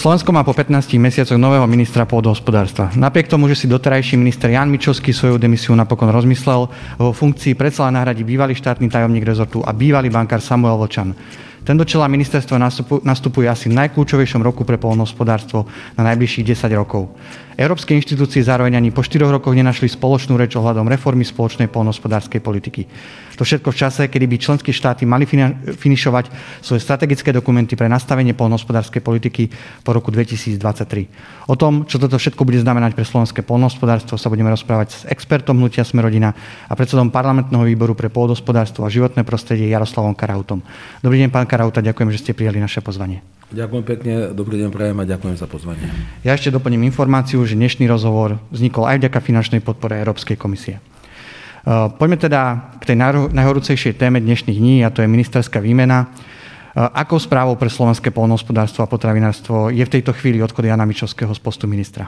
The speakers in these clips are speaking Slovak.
Slovensko má po 15 mesiacoch nového ministra pôdohospodárstva. Napriek tomu, že si doterajší minister Ján Mičovský svoju demisiu napokon rozmyslel, vo funkcii predsa nahradí bývalý štátny tajomník rezortu a bývalý bankár Samuel Vlčan. Ten do čela ministerstva nastupuje asi v najkľúčovejšom roku pre poľnohospodárstvo na najbližších 10 rokov. Európske inštitúcie zároveň ani po 4 rokoch nenašli spoločnú reč ohľadom reformy spoločnej poľnohospodárskej politiky. To všetko v čase, kedy by členské štáty mali finišovať svoje strategické dokumenty pre nastavenie poľnohospodárskej politiky po roku 2023. O tom, čo toto všetko bude znamenať pre slovenské poľnohospodárstvo, sa budeme rozprávať s expertom hnutia Sme rodina a predsedom parlamentného výboru pre pôdohospodárstvo a životné prostredie Jaroslavom Karautom. Dobrý deň, pán Karauta, ďakujem, že ste prijali naše pozvanie. Ďakujem pekne, dobrý deň prajem a ďakujem za pozvanie. Ja ešte doplním informáciu, že dnešný rozhovor vznikol aj vďaka finančnej podpore Európskej komisie. Poďme teda k tej najhorúcejšej téme dnešných dní, a to je ministerská výmena. Akou správou pre slovenské poľnohospodárstvo a potravinárstvo je v tejto chvíli odchod Jána Mičovského z postu ministra?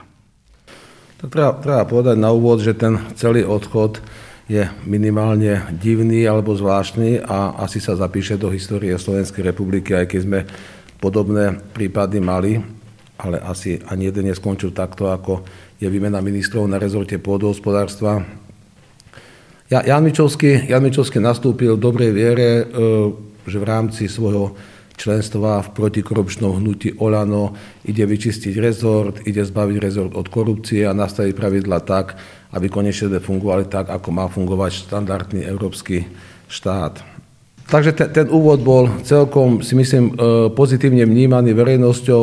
Treba povedať na úvod, že ten celý odchod je minimálne divný alebo zvláštny a asi sa zapíše do histórie Slovenskej republiky, aj keď sme podobné prípady mali, ale asi ani jeden neskončil takto, ako je výmena ministrov na rezorte pôdohospodárstva. Ján Mičovský nastúpil v dobrej viere, že v rámci svojho členstva v protikorupčnom hnutí Olano ide vyčistiť rezort, ide zbaviť rezort od korupcie a nastaviť pravidla tak, aby konečne fungovali tak, ako má fungovať štandardný európsky štát. Takže ten úvod bol celkom, si myslím, pozitívne vnímaný verejnosťou.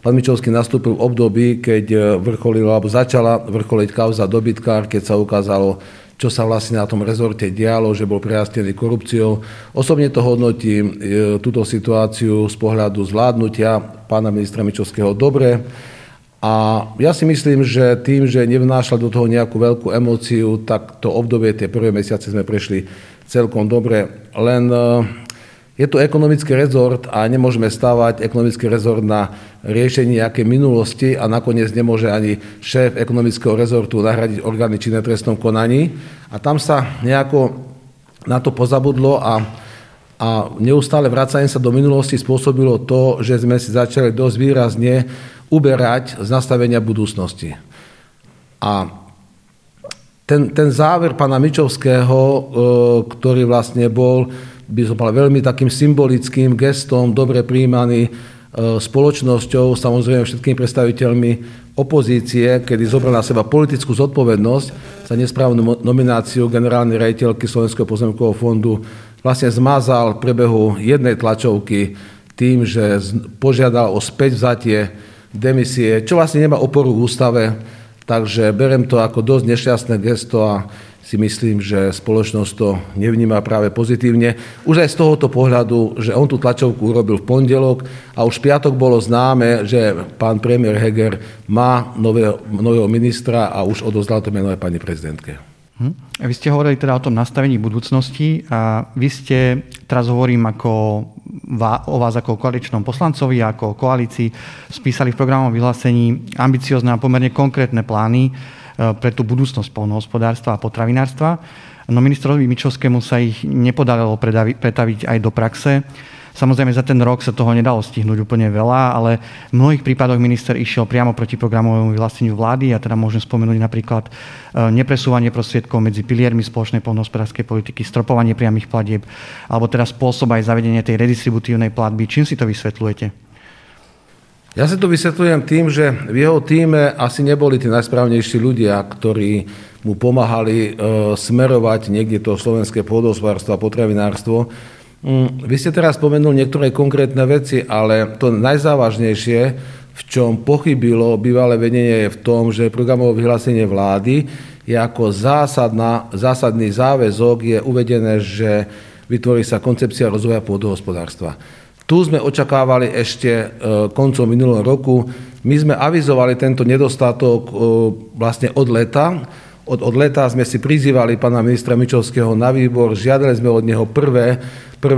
Pán Mičovský nastúpil v období, keď vrcholila, alebo začala vrcholiť kauza dobytkár, keď sa ukázalo, čo sa vlastne na tom rezorte dialo, že bol prerastený korupciou. Osobne to hodnotím túto situáciu z pohľadu zvládnutia pána ministra Mičovského dobre. A ja si myslím, že tým, že nevnášla do toho nejakú veľkú emóciu, tak to obdobie, tie prvé mesiace sme prešli celkom dobre. Len je to ekonomický rezort a nemôžeme stavať ekonomický rezort na riešenie nejakej minulosti a nakoniec nemôže ani šéf ekonomického rezortu nahradiť orgány činné v trestnom konaní. A tam sa nejako na to pozabudlo a neustále vracanie sa do minulosti spôsobilo to, že sme si začali dosť výrazne uberať z nastavenia budúcnosti. A ten záver pána Mičovského, ktorý vlastne bol, by som povedal, veľmi takým symbolickým gestom, dobre prijímaný spoločnosťou, samozrejme všetkými predstaviteľmi opozície, kedy zobral na seba politickú zodpovednosť za nesprávnu nomináciu generálnej riaditeľky Slovenského pozemkového fondu, vlastne zmazal v priebehu jednej tlačovky tým, že požiadal o späťvzatie demisie, čo vlastne nemá oporu v ústave, takže beriem to ako dosť nešťastné gesto a si myslím, že spoločnosť to nevníma práve pozitívne. Už aj z tohoto pohľadu, že on tú tlačovku urobil v pondelok a už v piatok bolo známe, že pán premiér Heger má nového ministra a už odozdal to meno aj pani prezidentke. Vy ste hovorili teda o tom nastavení budúcnosti a vy ste, teraz hovorím o vás ako koaličnom poslancovi a ako koalícii, spísali v programovom vyhlásení ambiciozne a pomerne konkrétne plány pre tú budúcnosť poľnohospodárstva a potravinárstva. No ministrovi Mičovskému sa ich nepodarilo pretaviť aj do praxe. Samozrejme, za ten rok sa toho nedalo stihnúť úplne veľa, ale v mnohých prípadoch minister išiel priamo proti programovému vyhláseniu vlády. Ja teda môžem spomenúť napríklad nepresúvanie prostriedkov medzi piliermi spoločnej poľnohospodárskej politiky, stropovanie priamych platieb, alebo teda spôsob aj zavedenie tej redistributívnej platby. Čím si to vysvetľujete? Ja si to vysvetľujem tým, že v jeho tíme asi neboli tí najsprávnejší ľudia, ktorí mu pomáhali smerovať niekde to slovenské pôdohospodárstvo a potravinárstvo. Vy ste teraz spomenul niektoré konkrétne veci, ale to najzávažnejšie, v čom pochybilo bývalé vedenie, je v tom, že programové vyhlásenie vlády je ako zásadný záväzok, je uvedené, že vytvorí sa koncepcia rozvoja pôdohospodárstva. Tu sme očakávali ešte koncom minulého roku. My sme avizovali tento nedostatok vlastne od leta. Od leta sme si prizývali pána ministra Mičovského na výbor, žiadali sme od neho prvé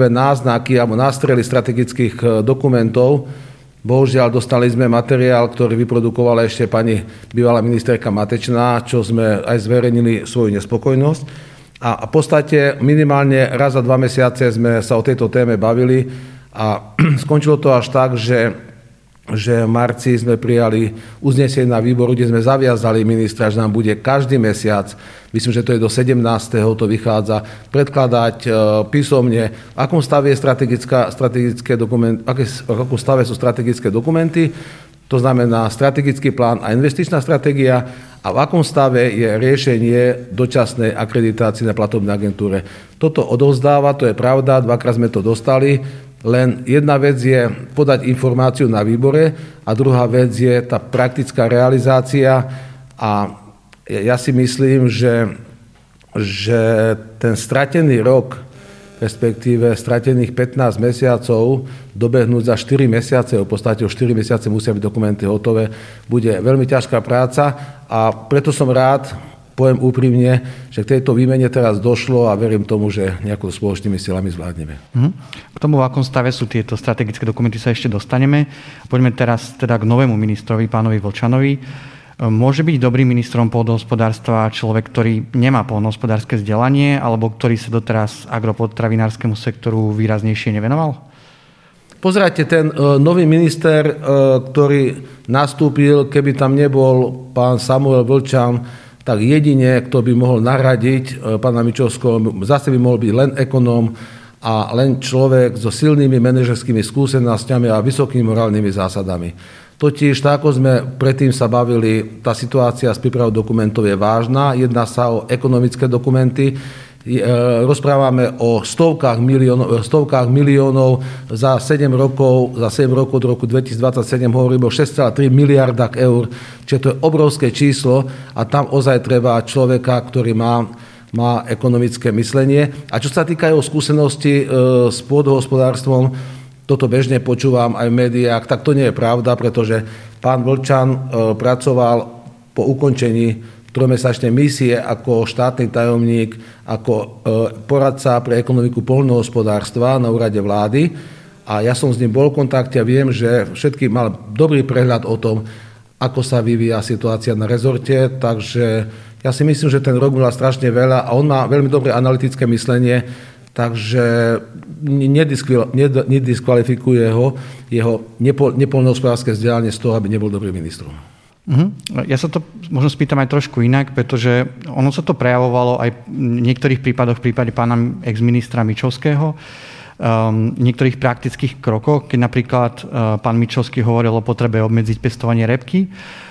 náznaky alebo nástrely strategických dokumentov. Bohužiaľ, dostali sme materiál, ktorý vyprodukovala ešte pani bývalá ministerka Matečná, čo sme aj zverejnili svoju nespokojnosť. A v podstate minimálne raz za 2 mesiace sme sa o tejto téme bavili a skončilo to až tak, že že v marci sme prijali uznesenie na výboru, kde sme zaviazali ministra, že nám bude každý mesiac, myslím, že to je do 17. to vychádza, predkladať písomne, v akom stave je v akom stave sú strategické dokumenty, to znamená strategický plán a investičná stratégia, a v akom stave je riešenie dočasnej akreditácie na platobnej agentúre. Toto odovzdáva, to je pravda, dvakrát sme to dostali. Len jedna vec je podať informáciu na výbore a druhá vec je tá praktická realizácia, a ja si myslím, že ten stratený rok, respektíve stratených 15 mesiacov, dobehnúť za 4 mesiace, v podstate o 4 mesiace musia byť dokumenty hotové, bude veľmi ťažká práca, a preto som rád, poviem úprimne, že k tejto výmene teraz došlo a verím tomu, že nejakou spoločnými silami zvládneme. K tomu, v akom stave sú tieto strategické dokumenty, sa ešte dostaneme. Poďme teraz teda k novému ministrovi, pánovi Vlčanovi. Môže byť dobrým ministrom pôdohospodárstva človek, ktorý nemá pôdohospodárske vzdelanie alebo ktorý sa doteraz agropotravinárskemu sektoru výraznejšie nevenoval? Pozerajte, ten nový minister, ktorý nastúpil, keby tam nebol pán Samuel Vlčan, tak jedine, kto by mohol nahradiť pána Mičovského, zase by mohol byť len ekonóm a len človek so silnými manažerskými skúsenostiami a vysokými morálnymi zásadami. Totiž, tak ako sme predtým sa bavili, tá situácia s prípravou dokumentov je vážna, jedná sa o ekonomické dokumenty, rozprávame o stovkách miliónov za 7 rokov od roku 2027 hovoríme o 6,3 miliardách eur, čiže to je obrovské číslo a tam ozaj treba človeka, ktorý má ekonomické myslenie. A čo sa týka jeho skúsenosti s pôdohospodárstvom, toto bežne počúvam aj v médiách, tak to nie je pravda, pretože pán Vlčan pracoval po ukončení trojmesačnej misie ako štátny tajomník, ako poradca pre ekonomiku poľnohospodárstva na úrade vlády, a ja som s ním bol v kontakte a viem, že všetký mal dobrý prehľad o tom, ako sa vyvíja situácia na rezorte, takže ja si myslím, že ten rok mal strašne veľa a on má veľmi dobré analytické myslenie, takže nediskvalifikuje ho jeho nepoľnohospodárske vzdelanie z toho, aby nebol dobrým ministrom. Ja sa to možno spýtam aj trošku inak, pretože ono sa to prejavovalo aj v niektorých prípadoch, v prípade pána ex-ministra Mičovského, v niektorých praktických krokoch, keď napríklad pán Mičovský hovoril o potrebe obmedziť pestovanie repky,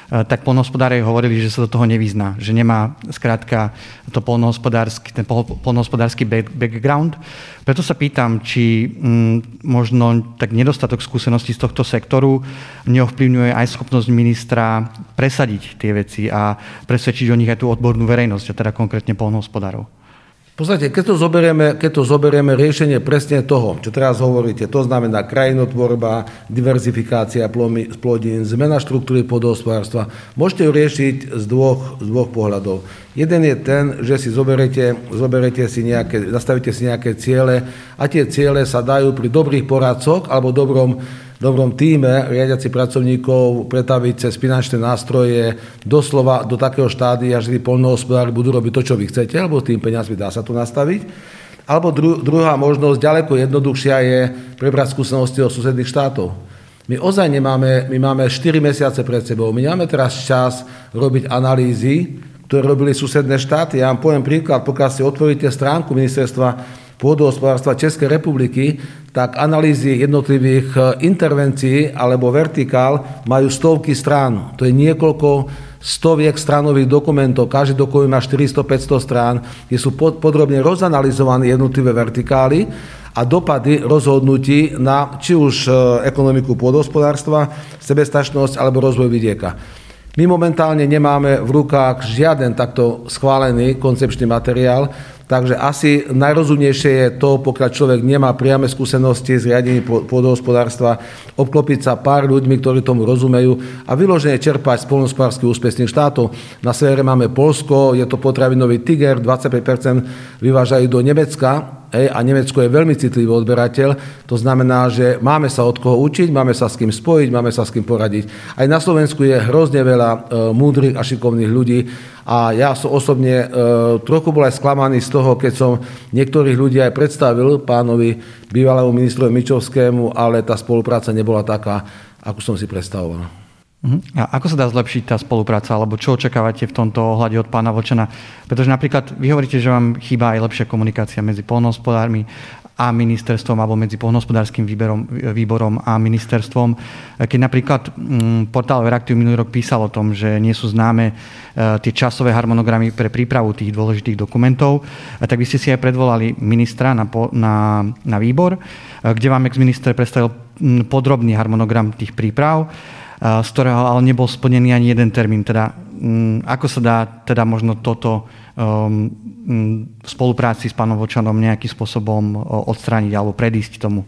tak poľnohospodári hovorili, že sa do toho nevyzná, že nemá skrátka to poľnohospodársky background. Preto sa pýtam, či možno tak nedostatok skúseností z tohto sektoru neovplyvňuje aj schopnosť ministra presadiť tie veci a presvedčiť o nich aj tú odbornú verejnosť, a teda konkrétne poľnohospodárov. V podstate, keď to zoberieme riešenie presne toho, čo teraz hovoríte, to znamená krajinotvorba, diverzifikácia plodín, zmena štruktúry pôdohospodárstva, môžete ju riešiť z dvoch pohľadov. Jeden je ten, že si nastavíte si nejaké ciele, a tie ciele sa dajú pri dobrých poradcoch alebo dobrom tíme riadiacich pracovníkov pretaviť cez finančné nástroje doslova do takého štádia, že tí poľnohospodári budú robiť to, čo vy chcete, alebo tým peniazmi dá sa to nastaviť. Alebo druhá možnosť, ďaleko jednoduchšia, je prebrať skúsenosti od susedných štátov. My ozaj máme 4 mesiace pred sebou. My nemáme teraz čas robiť analýzy, ktoré robili susedné štáty. Ja vám poviem príklad, pokiaľ si otvoríte stránku ministerstva pôdohospodárstva Českej republiky, tak analýzy jednotlivých intervencií alebo vertikál majú stovky strán. To je niekoľko stoviek stranových dokumentov. Každý dokument má 400-500 strán, kde sú podrobne rozanalizované jednotlivé vertikály a dopady rozhodnutí na či už ekonomiku pôdohospodárstva, sebestačnosť alebo rozvoj vidieka. My momentálne nemáme v rukách žiaden takto schválený koncepčný materiál, takže asi najrozumnejšie je to, pokiaľ človek nemá priame skúsenosti s riadením pôdohospodárstva, obklopiť sa pár ľuďmi, ktorí tomu rozumejú, a vyložene čerpať z poľnohospodárskych úspešných štátov. Na severe máme Poľsko, je to potravinový tiger, 25% vyvážajú do Nemecka, a Nemecko je veľmi citlivý odberateľ, to znamená, že máme sa od koho učiť, máme sa s kým spojiť, máme sa s kým poradiť. Aj na Slovensku je hrozne veľa múdrych a šikovných ľudí a ja som osobne trochu bol aj sklamaný z toho, keď som niektorých ľudí aj predstavil pánovi bývalému ministrovi Mičovskému, ale tá spolupráca nebola taká, ako som si predstavoval. A ako sa dá zlepšiť tá spolupráca, alebo čo očakávate v tomto ohľade od pána Vlčana? Pretože napríklad vy hovoríte, že vám chýba aj lepšia komunikácia medzi poľnohospodármi a ministerstvom, alebo medzi poľnohospodárskym výborom a ministerstvom. Keď napríklad portál EURACTIV minulý rok písal o tom, že nie sú známe tie časové harmonogramy pre prípravu tých dôležitých dokumentov, tak by ste si aj predvolali ministra na výbor, kde vám ex-minister predstavil podrobný harmonogram tých príprav, z ktorého ale nebol splnený ani jeden termín. Teda, ako sa dá teda možno toto v spolupráci s pánom Vlčanom nejakým spôsobom odstrániť alebo predísť tomu?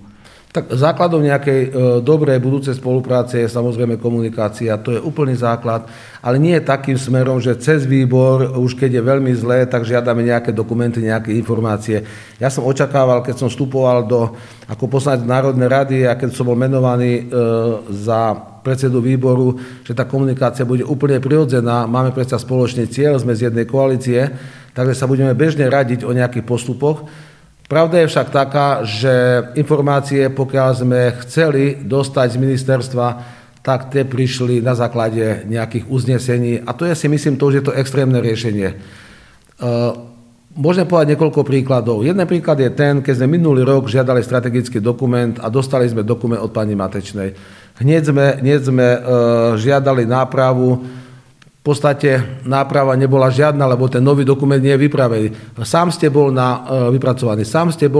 Tak základom nejakej dobrej budúcej spolupráce je samozrejme komunikácia, to je úplný základ, ale nie je takým smerom, že cez výbor, už keď je veľmi zlé, tak žiadame nejaké dokumenty, nejaké informácie. Ja som očakával, keď som vstupoval ako poslanec Národnej rady a keď som bol menovaný za predsedu výboru, že tá komunikácia bude úplne prirodzená. Máme predsa spoločný cieľ, sme z jednej koalície, takže sa budeme bežne radiť o nejakých postupoch. Pravda je však taká, že informácie, pokiaľ sme chceli dostať z ministerstva, tak tie prišli na základe nejakých uznesení. A to ja si myslím, to už je to extrémne riešenie. Môžem povedať niekoľko príkladov. Jeden príklad je ten, keď sme minulý rok žiadali strategický dokument a dostali sme dokument od pani Matečnej. Hneď sme žiadali nápravu. V podstate náprava nebola žiadna, lebo ten nový dokument nie je vypravený. Sám ste bol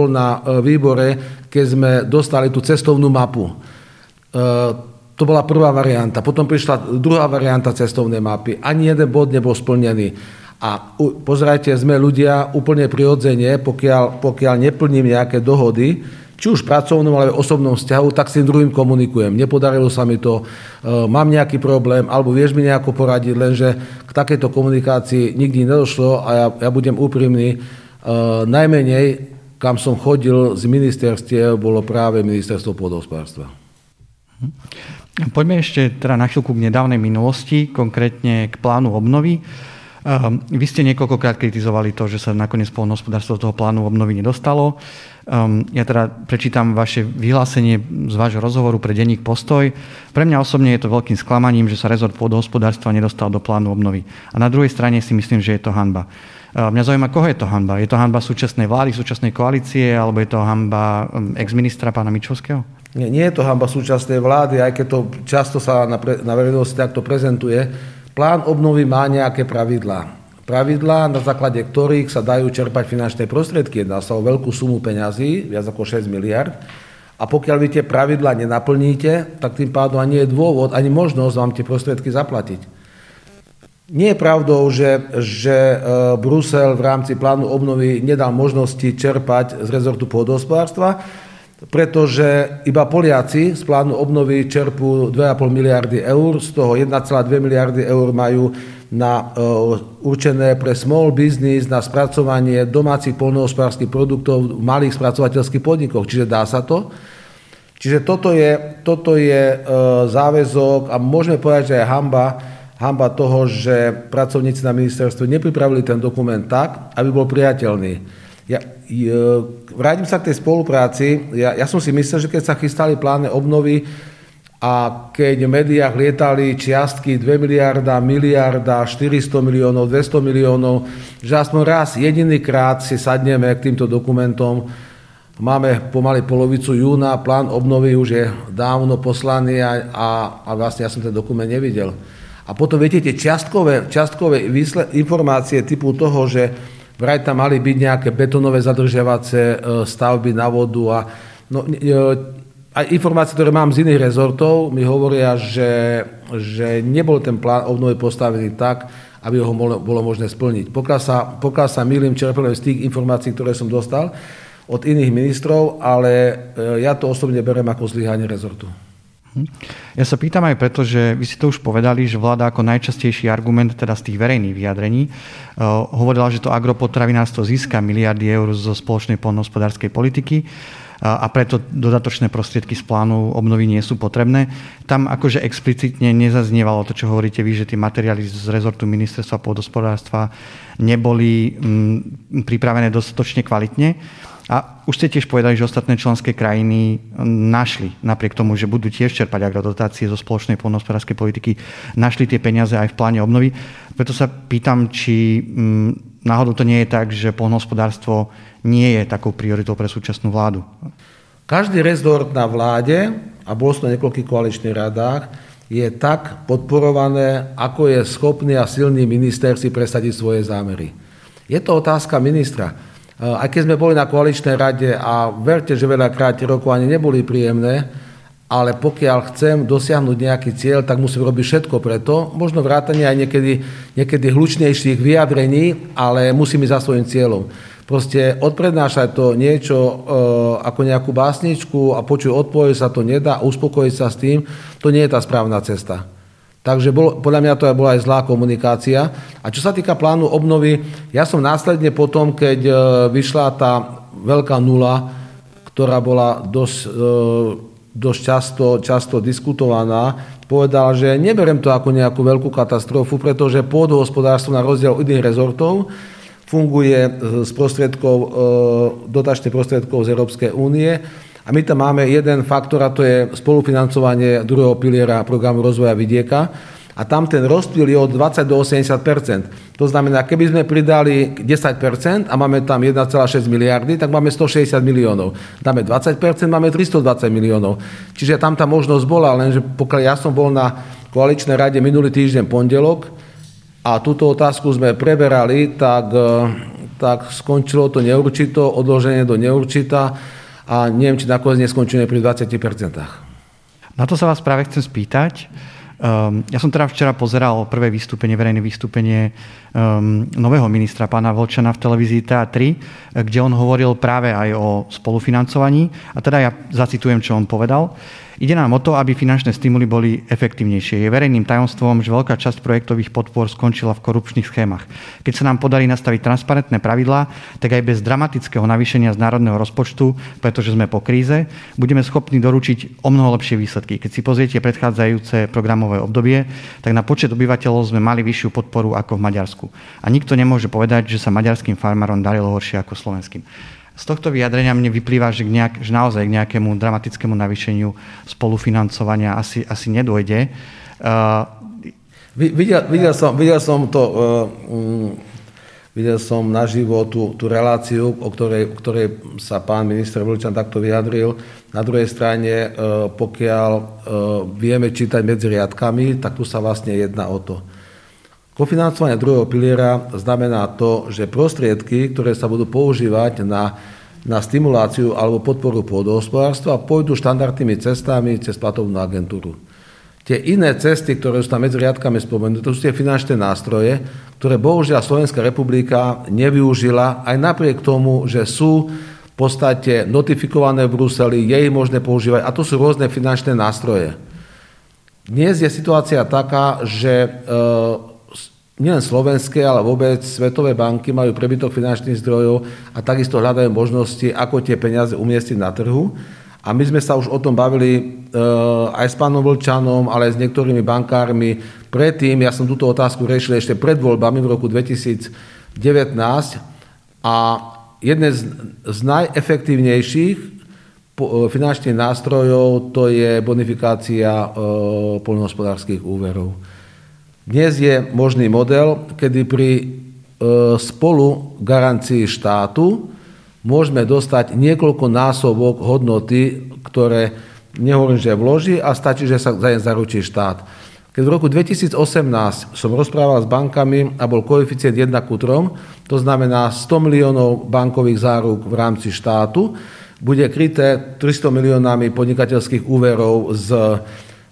na výbore, keď sme dostali tú cestovnú mapu. To bola prvá varianta. Potom prišla druhá varianta cestovnej mapy. Ani jeden bod nebol splnený. A pozerajte, sme ľudia úplne prirodzene, pokiaľ neplním nejaké dohody, či už v pracovnom, alebo v osobnom vzťahu, tak s tým druhým komunikujem. Nepodarilo sa mi to, mám nejaký problém, alebo vieš mi nejako poradiť, lenže k takejto komunikácii nikdy nedošlo a ja budem úprimný. Najmenej, kam som chodil z ministerstiev, bolo práve ministerstvo pôdohospodárstva. Poďme ešte teda na chvíľku k nedávnej minulosti, konkrétne k plánu obnovy. Vy ste niekoľkokrát kritizovali to, že sa nakoniec poľnohospodárstvo toho plánu obnovy nedostalo. Ja teda prečítam vaše vyhlásenie z vášho rozhovoru pre denník Postoj. Pre mňa osobne je to veľkým sklamaním, že sa rezort pôdohospodárstva nedostal do plánu obnovy. A na druhej strane si myslím, že je to hanba. Mňa zaujíma, koho je to hanba? Je to hanba súčasnej vlády, súčasnej koalície, alebo je to hanba ex-ministra pána Mičovského? Nie je to hanba súčasnej vlády, aj keď to často sa na verejnosti takto prezentuje. Plán obnovy má nejaké pravidlá, na základe ktorých sa dajú čerpať finančné prostriedky. Jedná sa o veľkú sumu peňazí, viac ako 6 miliard. A pokiaľ vy tie pravidlá nenaplníte, tak tým pádom ani je dôvod, ani možnosť vám tie prostriedky zaplatiť. Nie je pravdou, že Brusel v rámci plánu obnovy nedal možnosti čerpať z rezortu pôdohospodárstva, pretože iba Poliaci z plánu obnovy čerpú 2,5 miliardy eur, z toho 1,2 miliardy eur majú určené pre small business, na spracovanie domácich poľnohospodárskych produktov v malých spracovateľských podnikoch, čiže dá sa to. Čiže toto je záväzok a môžeme povedať, že je hanba toho, že pracovníci na ministerstve nepripravili ten dokument tak, aby bol priateľný. Vrátim sa k tej spolupráci. Ja som si myslel, že keď sa chystali plány obnovy a keď v médiách lietali čiastky 2 miliarda, miliarda, 400 miliónov, 200 miliónov, že aspoň raz jedinýkrát si sadneme k týmto dokumentom. Máme pomaly polovicu júna, plán obnovy už je dávno poslaný a vlastne ja som ten dokument nevidel. A potom viete, tie čiastkové informácie typu toho, že vraj tam mali byť nejaké betonové zadržiavace stavby na vodu a aj informácie, ktoré mám z iných rezortov, mi hovoria, že nebol ten plán obnovy postavený tak, aby ho bolo možné splniť. Pokiaľ sa mýlim, čerpám z tých informácií, ktoré som dostal od iných ministrov, ale ja to osobne beriem ako zlyhanie rezortu. Ja sa pýtam aj preto, že vy ste to už povedali, že vláda ako najčastejší argument teda z tých verejných vyjadrení hovorila, že to agropotravinárstvo získa miliardy eur zo spoločnej poľnohospodárskej politiky a preto dodatočné prostriedky z plánu obnovy nie sú potrebné. Tam akože explicitne nezaznievalo to, čo hovoríte vy, že tie materiály z rezortu ministerstva pôdohospodárstva neboli pripravené dostatočne kvalitne. A už ste tiež povedali, že ostatné členské krajiny našli, napriek tomu, že budú tiež čerpať agrodotácie zo spoločnej poľnohospodárskej politiky, našli tie peniaze aj v pláne obnovy. Preto sa pýtam, či náhodou to nie je tak, že poľnohospodárstvo nie je takou prioritou pre súčasnú vládu. Každý rezort na vláde, a bol som na niekoľkých koaličných radách, je tak podporované, ako je schopný a silný minister si presadiť svoje zámery. Je to otázka ministra. Aj keď sme boli na koaličnej rade a verte, že veľakrát rokovania neboli príjemné, ale pokiaľ chcem dosiahnuť nejaký cieľ, tak musím robiť všetko preto, možno vrátanie aj niekedy hlučnejších vyjadrení, ale musím ísť za svojím cieľom. Proste odprednášať to niečo ako nejakú básničku a počuť odpoveď sa to nedá a uspokojiť sa s tým, to nie je tá správna cesta. Takže podľa mňa to aj bola aj zlá komunikácia. A čo sa týka plánu obnovy, ja som následne potom, keď vyšla tá veľká nula, ktorá bola dosť často diskutovaná, povedal, že neberiem to ako nejakú veľkú katastrofu, pretože pôdohospodárstvo na rozdiel od iných rezortov funguje z prostriedkov, dotačných prostriedkov z Európskej únie. A my tam máme jeden faktor, a to je spolufinancovanie druhého piliera programu rozvoja vidieka. A tam ten rozptyl je od 20 do 80%. To znamená, keby sme pridali 10% a máme tam 1,6 miliardy, tak máme 160 miliónov. Dáme 20%, máme 320 miliónov. Čiže tam tá možnosť bola, lenže pokiaľ ja som bol na koaličnej rade minulý týždeň pondelok a túto otázku sme preberali, tak skončilo to neurčito, odloženie do neurčita. A neviem, či nakoniec neskončíme pri 20%. Na to sa vás práve chcem spýtať. Ja som teda včera pozeral prvé verejné vystúpenie nového ministra, pána Vlčana v televízii TA3, kde on hovoril práve aj o spolufinancovaní. A teda ja zacitujem, čo on povedal. Ide nám o to, aby finančné stimuly boli efektívnejšie. Je verejným tajomstvom, že veľká časť projektových podpor skončila v korupčných schémach. Keď sa nám podarí nastaviť transparentné pravidlá, tak aj bez dramatického navýšenia z národného rozpočtu, pretože sme po kríze, budeme schopní doručiť omnoho lepšie výsledky. Keď si pozriete predchádzajúce programové obdobie, tak na počet obyvateľov sme mali vyššiu podporu ako v Maďarsku. A nikto nemôže povedať, že sa maďarským farmárom darilo horšie ako slovenským. Z tohto vyjadrenia mne vyplýva, že naozaj k nejakému dramatickému navýšeniu spolufinancovania asi nedôjde. Videl som naživo tú reláciu, o ktorej sa pán minister Vlčan takto vyjadril. Na druhej strane, pokiaľ vieme čítať medzi riadkami, tak tu sa vlastne jedná o to. Kofinancovanie druhého piliera znamená to, že prostriedky, ktoré sa budú používať na stimuláciu alebo podporu pôdohospodárstva, pôjdu štandardnými cestami cez platobnú agentúru. Tie iné cesty, ktoré sú tam medzi riadkami spomenuté, to sú tie finančné nástroje, ktoré bohužiaľ Slovenská republika nevyužila, aj napriek tomu, že sú v podstate notifikované v Bruseli, je ich možné používať a to sú rôzne finančné nástroje. Dnes je situácia taká, že nielen slovenské, ale vôbec svetové banky majú prebytok finančných zdrojov a takisto hľadajú možnosti, ako tie peniaze umiestniť na trhu. A my sme sa už o tom bavili aj s pánom Vlčanom, ale aj s niektorými bankármi. Predtým, ja som túto otázku riešil ešte pred voľbami v roku 2019 a jeden z najefektívnejších finančných nástrojov to je bonifikácia poľnohospodárskych úverov. Dnes je možný model, kedy pri spolu garancii štátu môžeme dostať niekoľko násobok hodnoty, ktoré nehovorím, že vloží a stačí, že sa za ne zaručí štát. Keď v roku 2018 som rozprával s bankami a bol koeficient 1:3, to znamená 100 miliónov bankových záruk v rámci štátu, bude kryté 300 miliónami podnikateľských úverov z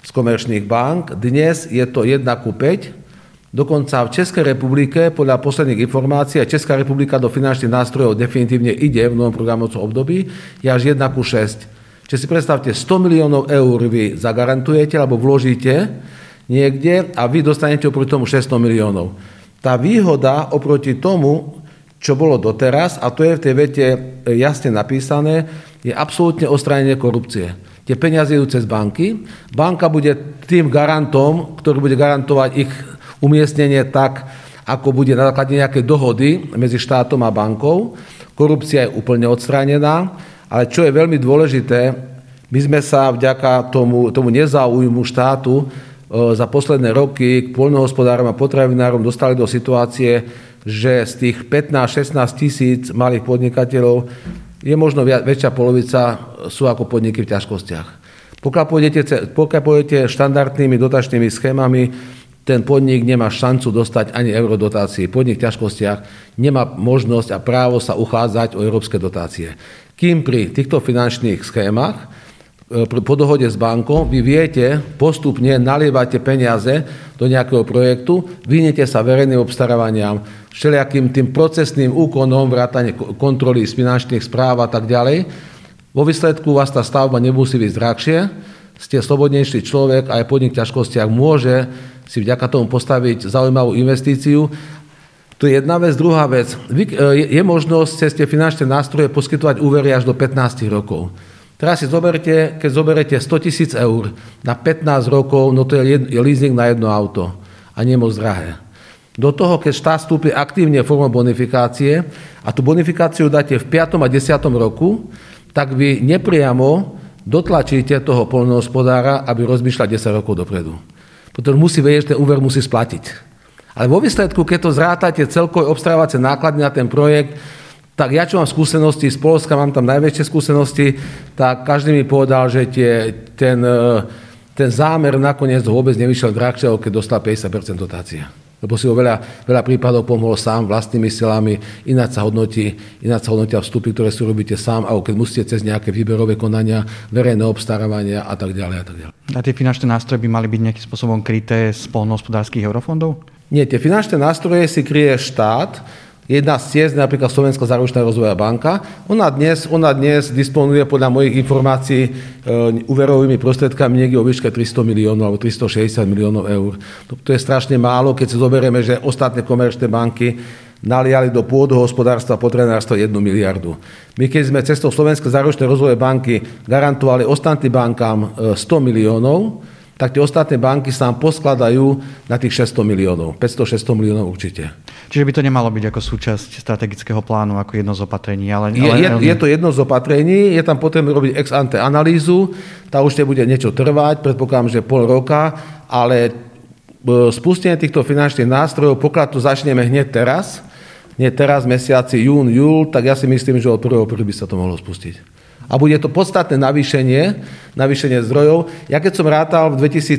komerčných bank. Dnes je to 1:5. Dokonca v Českej republike, podľa posledných informácií, Česká republika do finančných nástrojov definitívne ide v novom programovacom období, je až 1:6. Čiže si predstavte, 100 miliónov eur vy zagarantujete alebo vložíte niekde a vy dostanete oproti tomu 600 miliónov. Tá výhoda oproti tomu, čo bolo doteraz, a to je v tej vete jasne napísané, je absolútne odstránenie korupcie. Tie peniaze idú cez banky. Banka bude tým garantom, ktorý bude garantovať ich umiestnenie tak, ako bude na základe nejakej dohody medzi štátom a bankou. Korupcia je úplne odstránená, ale čo je veľmi dôležité, my sme sa vďaka tomu nezáujmu štátu za posledné roky k poľnohospodárom a potravinárom dostali do situácie, že z tých 15-16 tisíc malých podnikateľov je možno väčšia polovica sú ako podniky v ťažkostiach. Pokiaľ pôjdete štandardnými dotačnými schémami, ten podnik nemá šancu dostať ani eurodotácie. Podnik v ťažkostiach nemá možnosť a právo sa uchádzať o európske dotácie. Kým pri týchto finančných schémach, po dohode s bankou, vy viete, postupne nalievate peniaze do nejakého projektu, vyhnete sa verejným obstarávaniam, všelijakým tým procesným úkonom, vrátane kontroly z finančných správ a tak ďalej. Vo výsledku vás tá stavba nemusí byť drahšie, ste slobodnejší človek a aj podnik v ťažkostiach môže si vďaka tomu postaviť zaujímavú investíciu. To je jedna vec. Druhá vec, je možnosť cez tie finančné nástroje poskytovať úvery až do 15 rokov. Teraz si zoberte, keď zoberete 100 000 eur na 15 rokov, no to je leasing na jedno auto a nie moc drahé. Do toho, keď štát vstúpi aktívne formou bonifikácie a tú bonifikáciu dáte v 5. a 10. roku, tak vy nepriamo dotlačíte toho poľnohospodára, aby rozmýšľal 10 rokov dopredu. Potom musí vedieť, že ten úver musí splatiť. Ale vo výsledku, keď to zrátate celkové obstarávacie náklady na ten projekt, tak ja, čo mám skúsenosti z Poľska, mám tam najväčšie skúsenosti, tak každý mi povedal, že ten zámer nakoniec vôbec nevyšiel drahšie, keď dostal 50% dotácie. Lebo si ho veľa prípadov pomohol sám vlastnými silami, ináč sa hodnotia vstupy, ktoré si robíte sám, alebo keď musíte cez nejaké výberové konania, verejné obstarávania a tak ďalej. A tie finančné nástroje by mali byť nejakým spôsobom kryté z poľnohospodárskych eurofondov? Nie, tie finančné nástroje si kryje štát. Jedna z ciest, napríklad Slovenská záručná rozvoja banka, ona dnes disponuje podľa mojich informácií úverovými prostriedkami niekde o výške 300 miliónov alebo 360 miliónov eur. To je strašne málo, keď si zoberieme, že ostatné komerčné banky naliali do pôdohospodárstva a potravinárstva 1 miliardu. My keď sme cestou Slovenskej záručnej rozvoje banky garantovali ostatným bankám 100 miliónov, tak tie ostatné banky sa nám poskladajú na tých 600 miliónov. 500-600 miliónov určite. Čiže by to nemalo byť ako súčasť strategického plánu, ako jedno z opatrení. Je to jedno z opatrení, je tam potrebné robiť ex ante analýzu, tá už nebude niečo trvať, predpokladám, že pol roka, ale spustenie týchto finančných nástrojov, pokiaľ to začneme hneď teraz, mesiaci jún, júl, tak ja si myslím, že od 1. by sa to mohlo spustiť. A bude to podstatné navýšenie zdrojov. Ja keď som rátal v 2017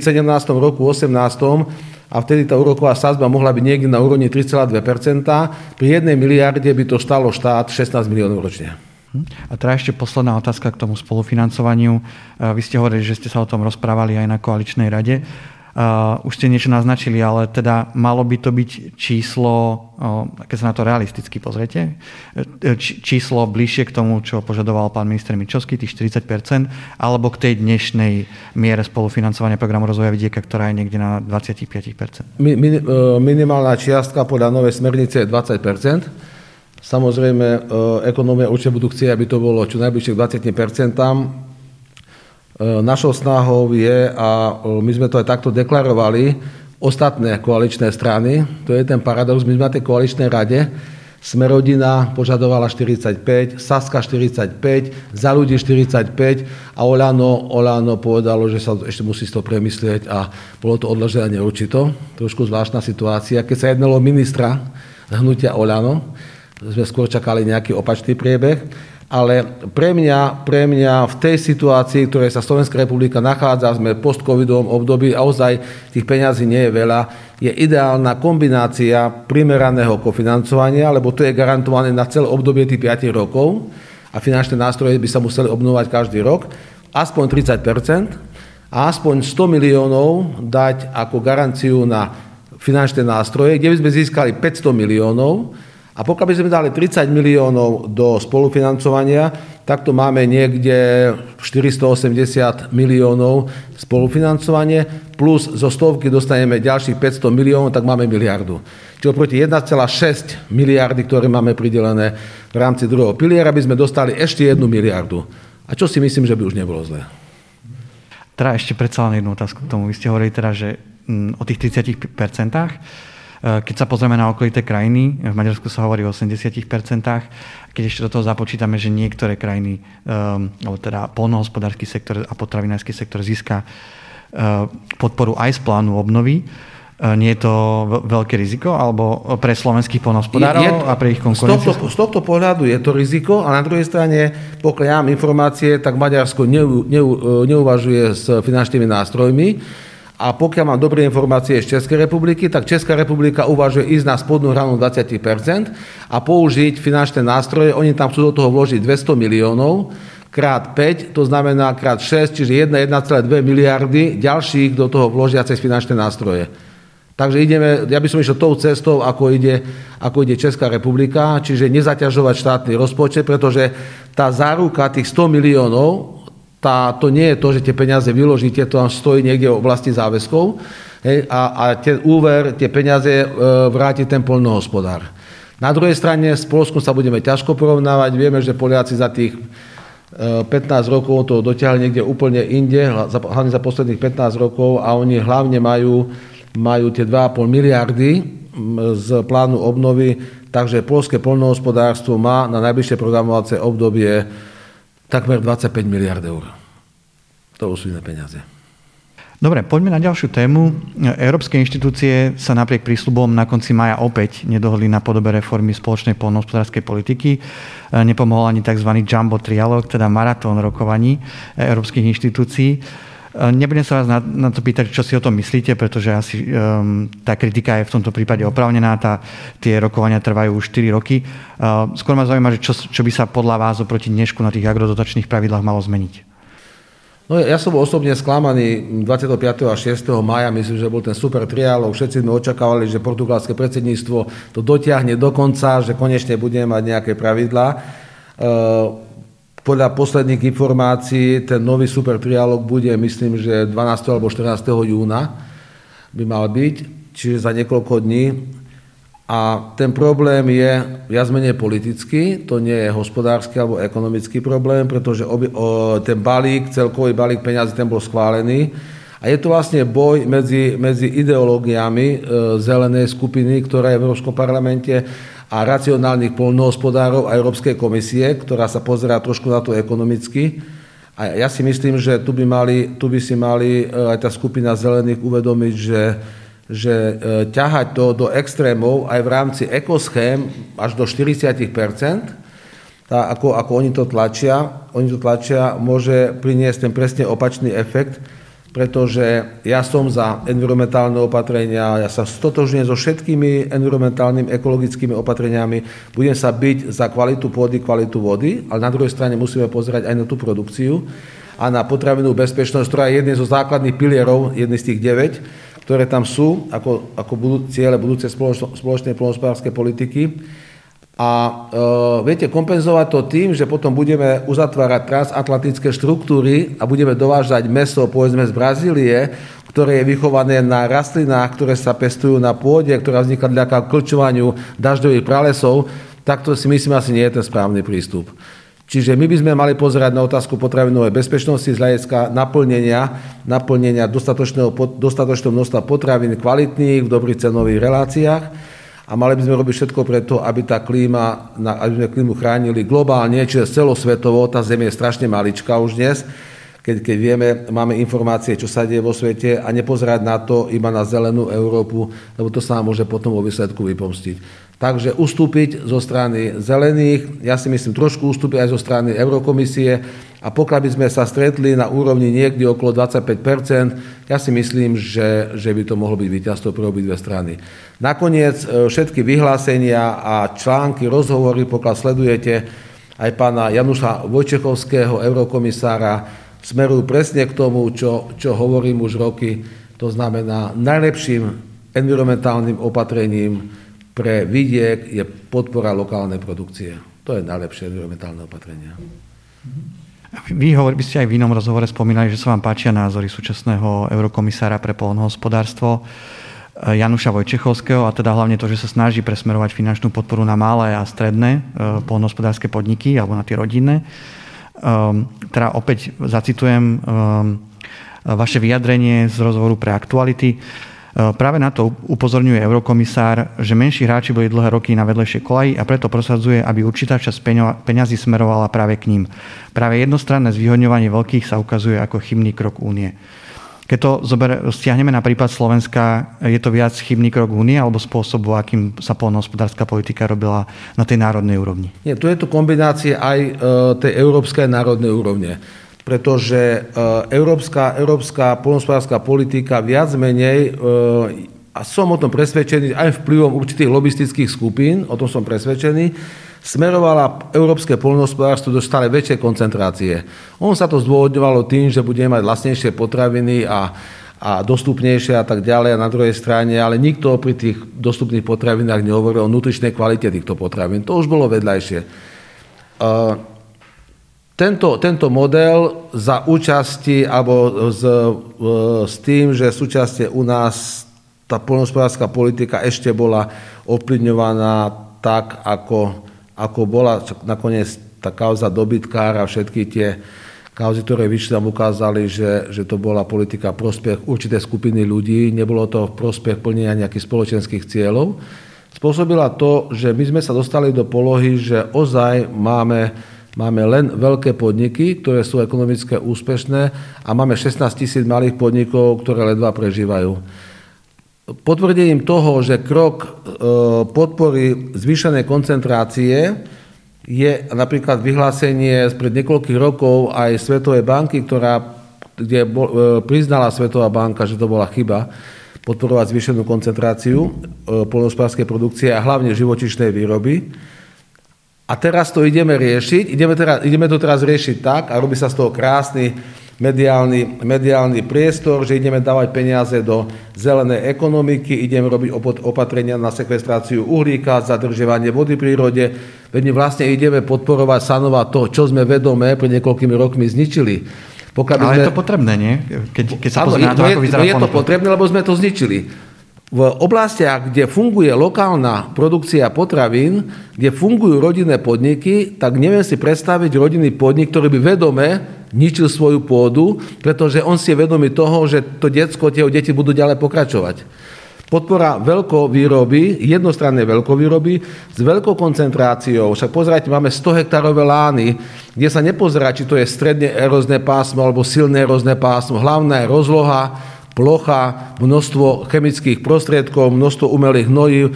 roku, 2018, a vtedy tá úroková sadzba mohla byť niekde na úrovni 3,2%, pri 1 miliarde by to stálo štát 16 miliónov ročne. A teda ešte posledná otázka k tomu spolufinancovaniu. Vy ste hovorili, že ste sa o tom rozprávali aj na koaličnej rade. Už ste niečo naznačili, ale teda malo by to byť číslo, keď sa na to realisticky pozriete, číslo bližšie k tomu, čo požadoval pán minister Mičovský, tých 40%, alebo k tej dnešnej miere spolufinancovania programu rozvoja vidieka, ktorá je niekde na 25%. Minimálna čiastka podľa novej smernice je 20%. Samozrejme, ekonomia určite budú chcieť, aby to bolo čo najbližšie k 20%. Našou snahou je, a my sme to aj takto deklarovali, ostatné koaličné strany, to je ten paradox, my sme na tej koaličnej rade, Sme rodina požadovala 45, Saska 45, Za ľudí 45 a Olano povedalo, že sa ešte musí to premyslieť a bolo to odložené neurčito. Trošku zvláštna situácia. Keď sa jednalo ministra hnutia Olano, sme skôr čakali nejaký opačný priebeh, ale pre mňa v tej situácii, v ktorej sa Slovenská republika nachádza, sme v post-covidovom období, ozaj tých peňazí nie je veľa, je ideálna kombinácia primeraného kofinancovania, lebo to je garantované na celé obdobie tých 5 rokov a finančné nástroje by sa museli obnovovať každý rok, aspoň 30% a aspoň 100 miliónov dať ako garanciu na finančné nástroje, kde by sme získali 500 miliónov, a pokiaľ by sme dali 30 miliónov do spolufinancovania, tak to máme niekde 480 miliónov spolufinancovanie, plus zo stovky dostaneme ďalších 500 miliónov, tak máme miliardu. Čiže oproti 1,6 miliardy, ktoré máme pridelené v rámci druhého piliera, by sme dostali ešte 1 miliardu. A čo si myslím, že by už nebolo zlé. Teda ešte predsa len jednu otázku k tomu. Vy ste hovorili teda, že o tých 30%, Keď sa pozrieme na okolité krajiny, v Maďarsku sa hovorí o 80%, keď ešte do toho započítame, že niektoré krajiny, alebo teda poľnohospodársky sektor a potravinársky sektor získa podporu aj z plánu obnovy, nie je to veľké riziko alebo pre slovenských poľnohospodárov a pre ich konkurenciu? Z tohto pohľadu je to riziko a na druhej strane, pokiaľ ja mám informácie, tak Maďarsko neuvažuje s finančnými nástrojmi a pokiaľ mám dobré informácie z Českej republiky, tak Česká republika uvažuje ísť na spodnú hranu 20% a použiť finančné nástroje. Oni tam chcú do toho vložiť 200 miliónov krát 5, to znamená krát 6, čiže 1,2 miliardy ďalších do toho vložia cez finančné nástroje. Takže ideme, ja by som išiel tou cestou, ako ide Česká republika, čiže nezaťažovať štátny rozpočet, pretože tá záruka tých 100 miliónov, to nie je to, že tie peniaze vyložíte, to tam stojí niekde v oblasti záväzkov, hej, a ten úver, tie peniaze vráti ten poľnohospodár. Na druhej strane s Poľskom sa budeme ťažko porovnávať, vieme, že Poliaci za tých 15 rokov to dotiahli niekde úplne inde, hlavne za posledných 15 rokov a oni hlavne majú tie 2,5 miliardy z plánu obnovy, takže poľské poľnohospodárstvo má na najbližšie programovacie obdobie takmer 25 miliard eur. To sú iné peniaze. Dobre, poďme na ďalšiu tému. Európske inštitúcie sa napriek prísľubom na konci mája opäť nedohodli na podobe reformy spoločnej poľnohospodárskej politiky. Nepomohol ani tzv. Jumbo trialóg, teda maratón rokovaní európskych inštitúcií. Nebudem sa vás na to pýtať, čo si o tom myslíte, pretože asi tá kritika je v tomto prípade oprávnená, tie rokovania trvajú už 4 roky. Skôr ma zaujíma, že čo by sa podľa vás oproti dnešku na tých agrodotačných pravidlách malo zmeniť? No, ja som osobne sklamaný 25. a 6. mája, myslím, že bol ten super triálog, všetci sme očakávali, že portugalské predsedníctvo to dotiahne do konca, že konečne budeme mať nejaké pravidlá. Podľa posledných informácií ten nový super trialóg bude, myslím, že 12. alebo 14. júna by mal byť, čiže za niekoľko dní. A ten problém je viac menej politický, to nie je hospodársky alebo ekonomický problém, pretože ten balík, celkový balík peňazí, ten bol schválený. A je to vlastne boj medzi ideológiami zelenej skupiny, ktorá je v Európskom parlamente, a racionálnych poľnohospodárov a Európskej komisie, ktorá sa pozerá trošku na to ekonomicky. A ja si myslím, že tu by si mali aj tá skupina zelených uvedomiť, že ťahať to do extrémov aj v rámci ekoschém až do 40%, ako oni to tlačia, môže priniesť ten presne opačný efekt, pretože ja som za environmentálne opatrenia, ja sa stotožňujem so všetkými environmentálnymi, ekologickými opatreniami, budem sa byť za kvalitu vody, ale na druhej strane musíme pozerať aj na tú produkciu a na potravinovú bezpečnosť, ktorá je jedným zo základných pilierov, jedný z tých 9, ktoré tam sú, ako budú ciele budúcej spoločnej poľnohospodárskej politiky. A viete, kompenzovať to tým, že potom budeme uzatvárať transatlantické štruktúry a budeme dovážať mäso, povedzme, z Brazílie, ktoré je vychované na rastlinách, ktoré sa pestujú na pôde, ktorá vznikla vďaka klčovaniu dažďových pralesov, tak to si myslím asi nie je ten správny prístup. Čiže my by sme mali pozerať na otázku potravinovej bezpečnosti z hľadiska naplnenia dostatočného množstva potravín kvalitných, v dobrých cenových reláciách. A mali by sme robiť všetko preto, aby tá klíma, aby sme klímu chránili globálne, čiže celosvetovo. Tá Zem je strašne maličká už dnes, keď vieme, máme informácie, čo sa deje vo svete a nepozerať na to iba na zelenú Európu, lebo to sa nám môže potom vo výsledku vypomstiť. Takže ustúpiť zo strany zelených, ja si myslím trošku ustúpiť aj zo strany Eurokomisie a pokiaľ by sme sa stretli na úrovni niekde okolo 25%, ja si myslím, že by to mohlo byť víťazstvo pre obidve strany. Nakoniec všetky vyhlásenia a články, rozhovory, pokiaľ sledujete aj pána Janusza Wojciechowského, eurokomisára, smerujú presne k tomu, čo hovorím už roky. To znamená, najlepším environmentálnym opatrením pre vidiek je podpora lokálnej produkcie. To je najlepšie environmentálne opatrenie. Vy ste aj v inom rozhovore spomínali, že sa vám páčia názory súčasného eurokomisára pre poľnohospodárstvo Janusza Wojciechowského, a teda hlavne to, že sa snaží presmerovať finančnú podporu na malé a stredné poľnohospodárske podniky alebo na tie rodinné. Teda opäť zacitujem vaše vyjadrenie z rozhovoru pre aktuality. Práve na to upozorňuje eurokomisár, že menší hráči boli dlhé roky na vedlejšej kolaji a preto prosadzuje, aby určitá časť peňazí smerovala práve k ním. Práve jednostranné zvýhodňovanie veľkých sa ukazuje ako chybný krok únie. Keď to stiahneme na prípad Slovenska, je to viac chybný krok únie alebo spôsobu, akým sa poľnohospodárska politika robila na tej národnej úrovni? Nie, tu je to kombinácia aj tej európskej národnej úrovne. Pretože európska poľnohospodárska politika viac menej, a som o tom presvedčený, aj vplyvom určitých lobistických skupín, o tom som presvedčený, smerovala európske poľnohospodárstvo do stále väčšej koncentrácie. On sa to zdôvodňovalo tým, že budeme mať lacnejšie potraviny a dostupnejšie a tak ďalej a na druhej strane, ale nikto pri tých dostupných potravinách nehovoril o nutričnej kvalite týchto potravín. To už bolo vedľajšie. Tento model za účasti alebo s tým, že súčasne u nás tá poľnohospodárska politika ešte bola ovplyvňovaná tak, ako bola nakoniec tá kauza dobytkára a všetky tie kauzy, ktoré vyšli, nám ukázali, že to bola politika prospech určité skupiny ľudí, nebolo to prospech plnenia nejakých spoločenských cieľov. Spôsobila to, že my sme sa dostali do polohy, že ozaj máme len veľké podniky, ktoré sú ekonomické úspešné a máme 16 000 malých podnikov, ktoré ledva prežívajú. Potvrdením toho, že krok podpory zvýšenej koncentrácie je napríklad vyhlásenie pred niekoľkých rokov aj Svetovej banky, kde priznala Svetová banka, že to bola chyba podporovať zvýšenú koncentráciu poľnohospodárskej produkcie a hlavne živočíšnej výroby. A teraz to ideme riešiť, ideme to teraz riešiť tak a robí sa z toho krásny mediálny priestor, že ideme dávať peniaze do zelenej ekonomiky, ideme robiť opatrenia na sekvestráciu uhlíka, zadržiavanie vody v prírode. Veď my vlastne ideme podporovať, sanovať to, čo sme vedomé pred niekoľkými rokmi zničili. Ale je to potrebné, nie? Keď sa pozrieme na to, ako vyzerá. Je to potrebné, lebo sme to zničili. V oblastiach, kde funguje lokálna produkcia potravín, kde fungujú rodinné podniky, tak neviem si predstaviť rodinný podnik, ktorý by vedome ničil svoju pôdu, pretože on si je vedomý toho, že to deti budú ďalej pokračovať. Podpora veľkovýroby, jednostranné veľkovýroby s veľkou koncentráciou. Však pozerajte, máme 100 hektárové lány, kde sa nepozerá, či to je stredne erózne pásmo alebo silné erózne pásmo. Hlavná je rozloha, plocha, množstvo chemických prostriedkov, množstvo umelých hnojív,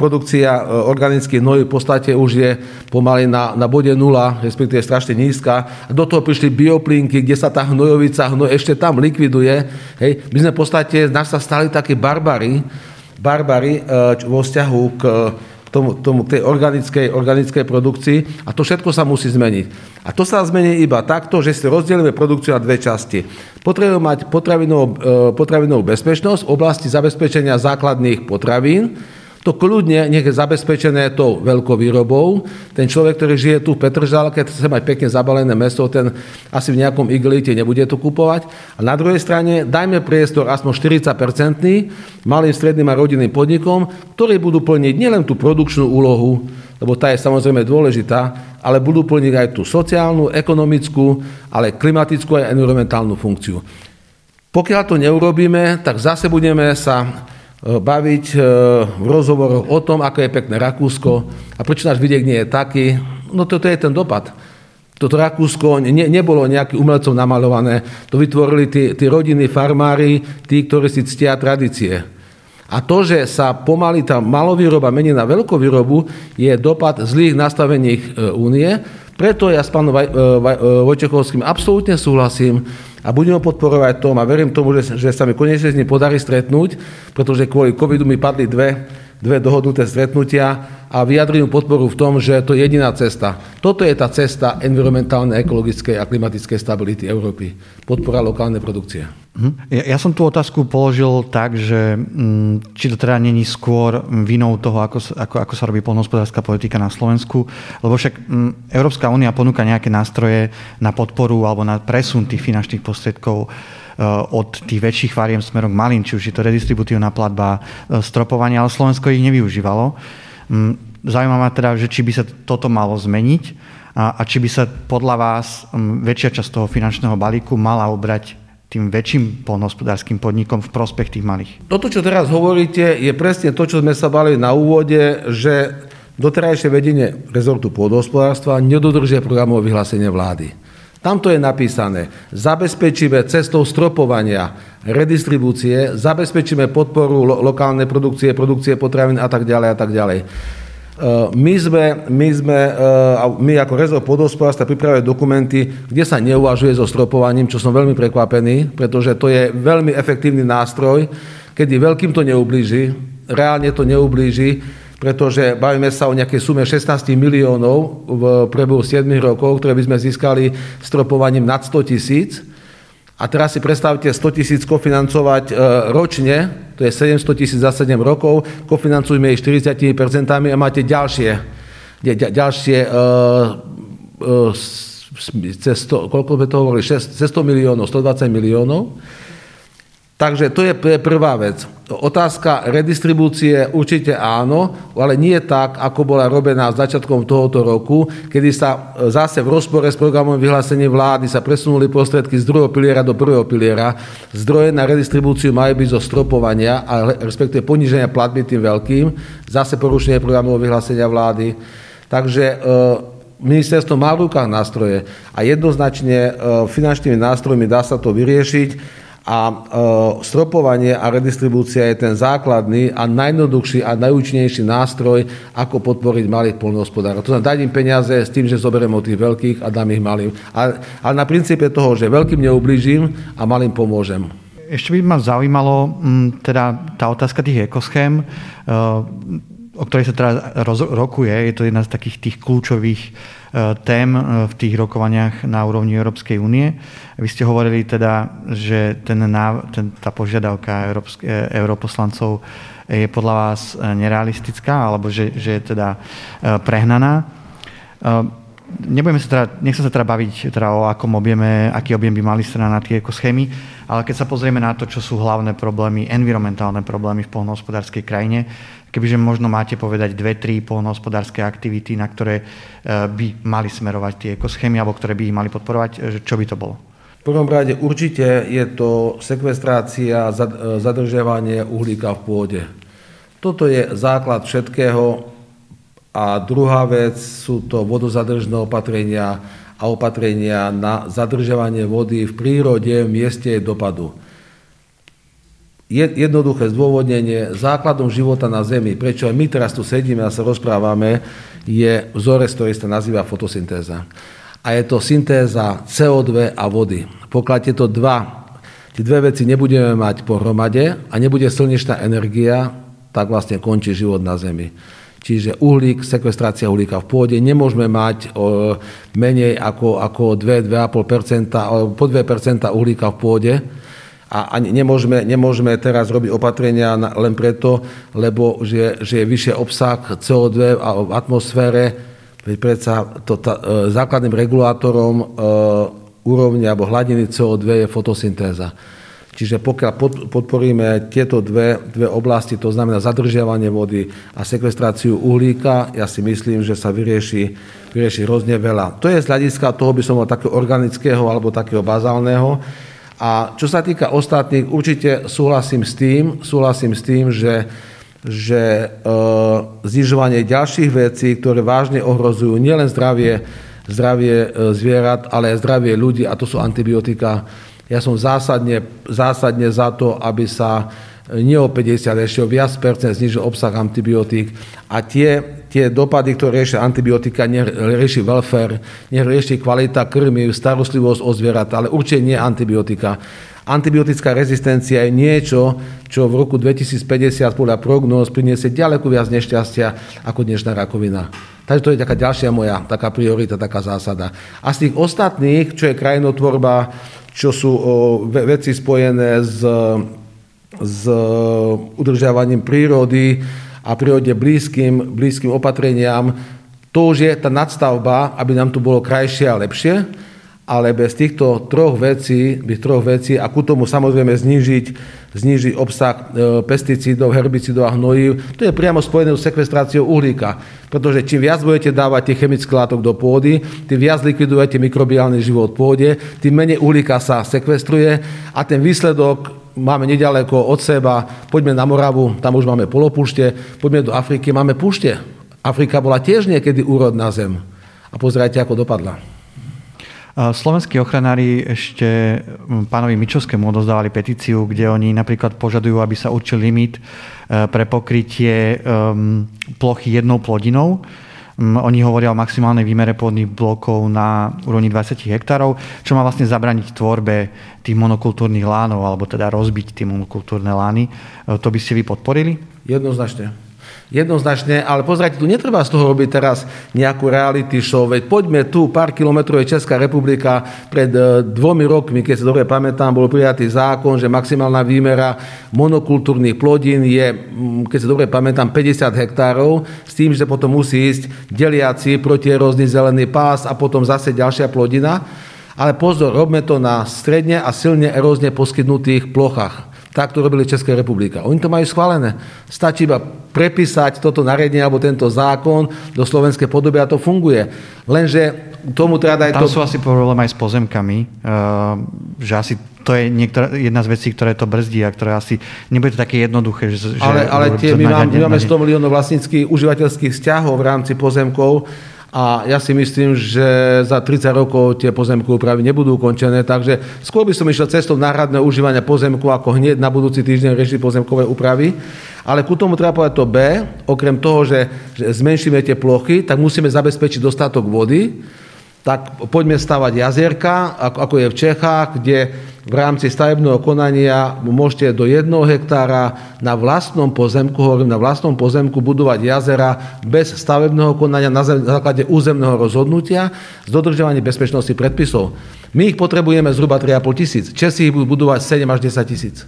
produkcia organických hnojív v podstate už je pomaly na bode nula, respektíve strašne nízka. A do toho prišli bioplinky, kde sa tá hnojovica ešte tam likviduje. Hej. My sme v podstate, nás sa stali takí barbari vo vzťahu k tej organickej produkcii a to všetko sa musí zmeniť. A to sa zmení iba takto, že si rozdielime produkciu na dve časti. Potrebujeme mať potravinovú bezpečnosť v oblasti zabezpečenia základných potravín. To kľudne nech je zabezpečené tou veľkou výrobou. Ten človek, ktorý žije tu v Petržalke, chce mať pekne zabalené meso, ten asi v nejakom iglite nebude to kupovať. A na druhej strane dajme priestor aspoň 40% malým, stredným a rodinným podnikom, ktorí budú plniť nielen tú produkčnú úlohu, lebo tá je samozrejme dôležitá, ale budú plniť aj tú sociálnu, ekonomickú, ale klimatickú a environmentálnu funkciu. Pokiaľ to neurobíme, tak zase budeme sa baviť v rozhovoroch o tom, ako je pekné Rakúsko a prečo náš vidiek nie je taký. No toto je ten dopad. Toto Rakúsko nebolo nejakým umelcom namalované. To vytvorili tí rodiny, farmári, tí, ktorí si ctia tradície. A to, že sa pomaly tá malovýroba mení na veľkovýrobu, je dopad zlých nastavení únie. Preto ja s pánom Vojčechovským absolútne súhlasím a budem ho podporovať tom a verím tomu, že sa mi konečne s ním podarí stretnúť, pretože kvôli covidu mi padli dve dohodnuté stretnutia a vyjadrujú podporu v tom, že to je jediná cesta. Toto je tá cesta environmentálnej, ekologickej a klimatickej stability Európy. Podpora lokálnej produkcie. Ja som tú otázku položil tak, že či to teda není skôr vinou toho, ako sa robí poľnohospodárska politika na Slovensku, lebo však Európska únia ponúka nejaké nástroje na podporu alebo na presun tých finančných prostriedkov od tých väčších fariem smerom k malým, či už je to redistributívna platba, stropovanie, ale Slovensko ich nevyužívalo. Zaujíma ma teda, že či by sa toto malo zmeniť a či by sa podľa vás väčšia časť toho finančného balíku mala obrať tým väčším poľnohospodárskym podnikom v prospech tých malých. Toto, čo teraz hovoríte, je presne to, čo sme sa bali na úvode, že doterajšie vedenie rezortu pôdohospodárstva nedodržia programové vyhlásenie vlády. Tamto je napísané, zabezpečíme cestou stropovania, redistribúcie, zabezpečíme podporu lokálnej produkcie potravín a tak ďalej a tak ďalej. My ako rezort pôdohospodárstva pripravujeme dokumenty, kde sa neuvažuje so stropovaním, čo som veľmi prekvapený, pretože to je veľmi efektívny nástroj, kedy veľkým to neublíži, reálne to neublíži, pretože bavíme sa o nejakej sume 16 miliónov v priebehu 7 rokov, ktoré by sme získali stropovaním nad 100 000. A teraz si predstavte 100 000 kofinancovať ročne, to je 700 000 za 7 rokov, kofinancujme ich 40% a máte ďalšie 100 miliónov, 120 miliónov. Takže to je prvá vec. Otázka redistribúcie určite áno, ale nie tak, ako bola robená začiatkom tohoto roku, kedy sa zase v rozpore s programom vyhlásenia vlády sa presunuli prostriedky z druhého piliera do prvého piliera. Zdroje na redistribúciu majú byť zo stropovania a respektíve poníženia platby tým veľkým. Zase porušenie programu vyhlásenia vlády. Takže ministerstvo má v rukách nástroje a jednoznačne finančnými nástrojmi dá sa to vyriešiť. A stropovanie a redistribúcia je ten základný a najjednoduchší a najúčinnejší nástroj, ako podporiť malých poľnohospodárov. To znamená, dať im peniaze s tým, že zoberiem od tých veľkých a dám ich malým. Ale na princípe toho, že veľkým neublížim a malým pomôžem. Ešte by ma zaujímalo teda tá otázka tých ekoschém, o ktorej sa teraz rokuje. Je to jedna z takých tých kľúčových tém v tých rokovaniach na úrovni Európskej únie. Vy ste hovorili teda, že tá požiadavka europoslancov je podľa vás nerealistická, alebo že je teda prehnaná. Nechcem sa teda baviť teda o akom objeme, aký objem by mali strana na tie ekoschémy, ale keď sa pozrieme na to, čo sú hlavné problémy, environmentálne problémy v poľnohospodárskej krajine, kebyže možno máte povedať 2-3 poľnohospodárske aktivity, na ktoré by mali smerovať tie ekoschémy alebo ktoré by ich mali podporovať, čo by to bolo? V prvom rade určite je to sekvestrácia, zadržiavanie uhlíka v pôde. Toto je základ všetkého a druhá vec sú to vodozadržné opatrenia a opatrenia na zadržiavanie vody v prírode, v mieste dopadu. Jednoduché zdôvodnenie, základom života na Zemi, prečo aj my teraz tu sedíme a sa rozprávame, je vzorec, ktorý sa nazýva fotosyntéza. A je to syntéza CO2 a vody. Pokiaľ tie dve veci nebudeme mať pohromade a nebude slnečná energia, tak vlastne končí život na Zemi. Čiže uhlík, sekvestrácia uhlíka v pôde. Nemôžeme mať menej ako 2,5%, po 2% uhlíka v pôde. A nemôžeme teraz robiť opatrenia len preto, lebo že je vyššie obsah CO2 v atmosfére. Veď predsa základným regulátorom úrovne alebo hladiny CO2 je fotosyntéza. Čiže pokiaľ podporíme tieto dve oblasti, to znamená zadržiavanie vody a sekvestráciu uhlíka, ja si myslím, že sa vyrieši hrozne veľa. To je z hľadiska toho, by som mal takého organického alebo takého bazálneho. A čo sa týka ostatných, určite súhlasím s tým, že znižovanie ďalších vecí, ktoré vážne ohrozujú nielen zdravie zvierat, ale aj zdravie ľudí, a to sú antibiotika. Ja som zásadne za to, aby sa nie o 50, ešte o viac percent znižil obsah antibiotík. A tie dopady, ktoré riešia antibiotika, nerieši welfare, nerieši kvalita krmiv, starostlivosť o zvieratá, ale určite nie antibiotika. Antibiotická rezistencia je niečo, čo v roku 2050 podľa prognóz priniesie ďaleko viac nešťastia ako dnešná rakovina. Takže to je taká ďalšia moja taká priorita, taká zásada. A z tých ostatných, čo je krajinotvorba, čo sú veci spojené s udržiavaním prírody, a prírode blízkym opatreniam, to už je tá nadstavba, aby nám tu bolo krajšie a lepšie. ale bez týchto troch vecí a ku tomu samozrejme znížiť obsah pesticídov, herbicídov a hnojív, to je priamo spojené s sekvestráciou uhlíka. Pretože čím viac budete dávať tých chemických látok do pôdy, tým viac likvidujete mikrobiálny život v pôde, tým menej uhlíka sa sekvestruje a ten výsledok máme nedaleko od seba. Poďme na Moravu, tam už máme polopúšte, poďme do Afriky, máme púšte. Afrika bola tiež niekedy úrodná zem. A pozerajte, ako dopadla. Slovenskí ochranári ešte pánovi Mičovskému odozdávali petíciu, kde oni napríklad požadujú, aby sa určil limit pre pokrytie plochy jednou plodinou. Oni hovoria o maximálnej výmere pôdnych blokov na úrovni 20 hektárov, čo má vlastne zabrániť tvorbe tých monokultúrnych lánov, alebo teda rozbiť tie monokultúrne lány. To by ste vy podporili? Jednoznačne, ale pozrite, tu netreba z toho robiť teraz nejakú reality show, veď poďme tu, pár kilometrov je Česká republika, pred 2 rokmi, keď sa dobre pamätám, bol prijatý zákon, že maximálna výmera monokultúrnych plodín je, keď sa dobre pamätám, 50 hektárov, s tým, že potom musí ísť deliaci protierózny zelený pás a potom zase ďalšia plodina. Ale pozor, robme to na stredne a silne erózne poskytnutých plochách. Tak to robili Česká republika. Oni to majú schválené. Stačí iba prepísať toto nariadenie alebo tento zákon do slovenskej podoby a to funguje. Lenže tomu teda aj to... Tam sú asi problém aj s pozemkami, že asi to je jedna z vecí, ktoré to brzdí a ktoré asi nebude to také jednoduché. Že ale tie, my máme 100 miliónov vlastníckých užívateľských vzťahov v rámci pozemkov a ja si myslím, že za 30 rokov tie pozemkové úpravy nebudú ukončené, takže skôr by som išiel cestou náhradného užívania pozemku, ako hneď na budúci týždeň riešiť pozemkové úpravy. Ale ku tomu treba povedať to B, okrem toho, že zmenšíme tie plochy, tak musíme zabezpečiť dostatok vody, tak poďme stavať jazierka, ako je v Čechách, kde v rámci stavebného konania môžete do 1 hektára na vlastnom pozemku budovať jazera bez stavebného konania na základe územného rozhodnutia s dodržiavaním bezpečnosti predpisov. My ich potrebujeme zhruba 3,5 tisíc. Česi ich budú budovať 7 až 10 tisíc.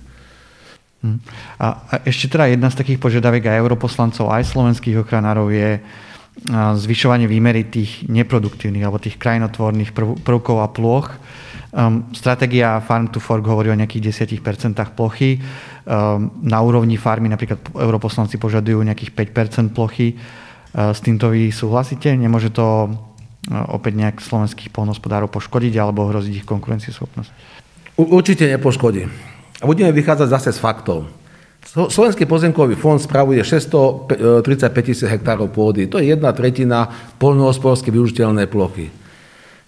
A ešte teda jedna z takých požiadaviek aj europoslancov, aj slovenských ochranárov je zvyšovanie výmery tých neproduktívnych alebo tých krajinotvorných prvkov a plôch. Stratégia Farm to Fork hovorí o nejakých 10% plochy. Na úrovni farmy napríklad europoslanci požadujú nejakých 5% plochy. S týmto vy súhlasíte? Nemôže to opäť nejak slovenských poľnohospodárov poškodiť alebo ohroziť ich konkurencieschopnosť? Určite nepoškodí. A budeme vychádzať zase z faktov. Slovenský pozemkový fond spravuje 635 000 hektárov pôdy. To je 1/3 poľnohospodársky využiteľnej plochy.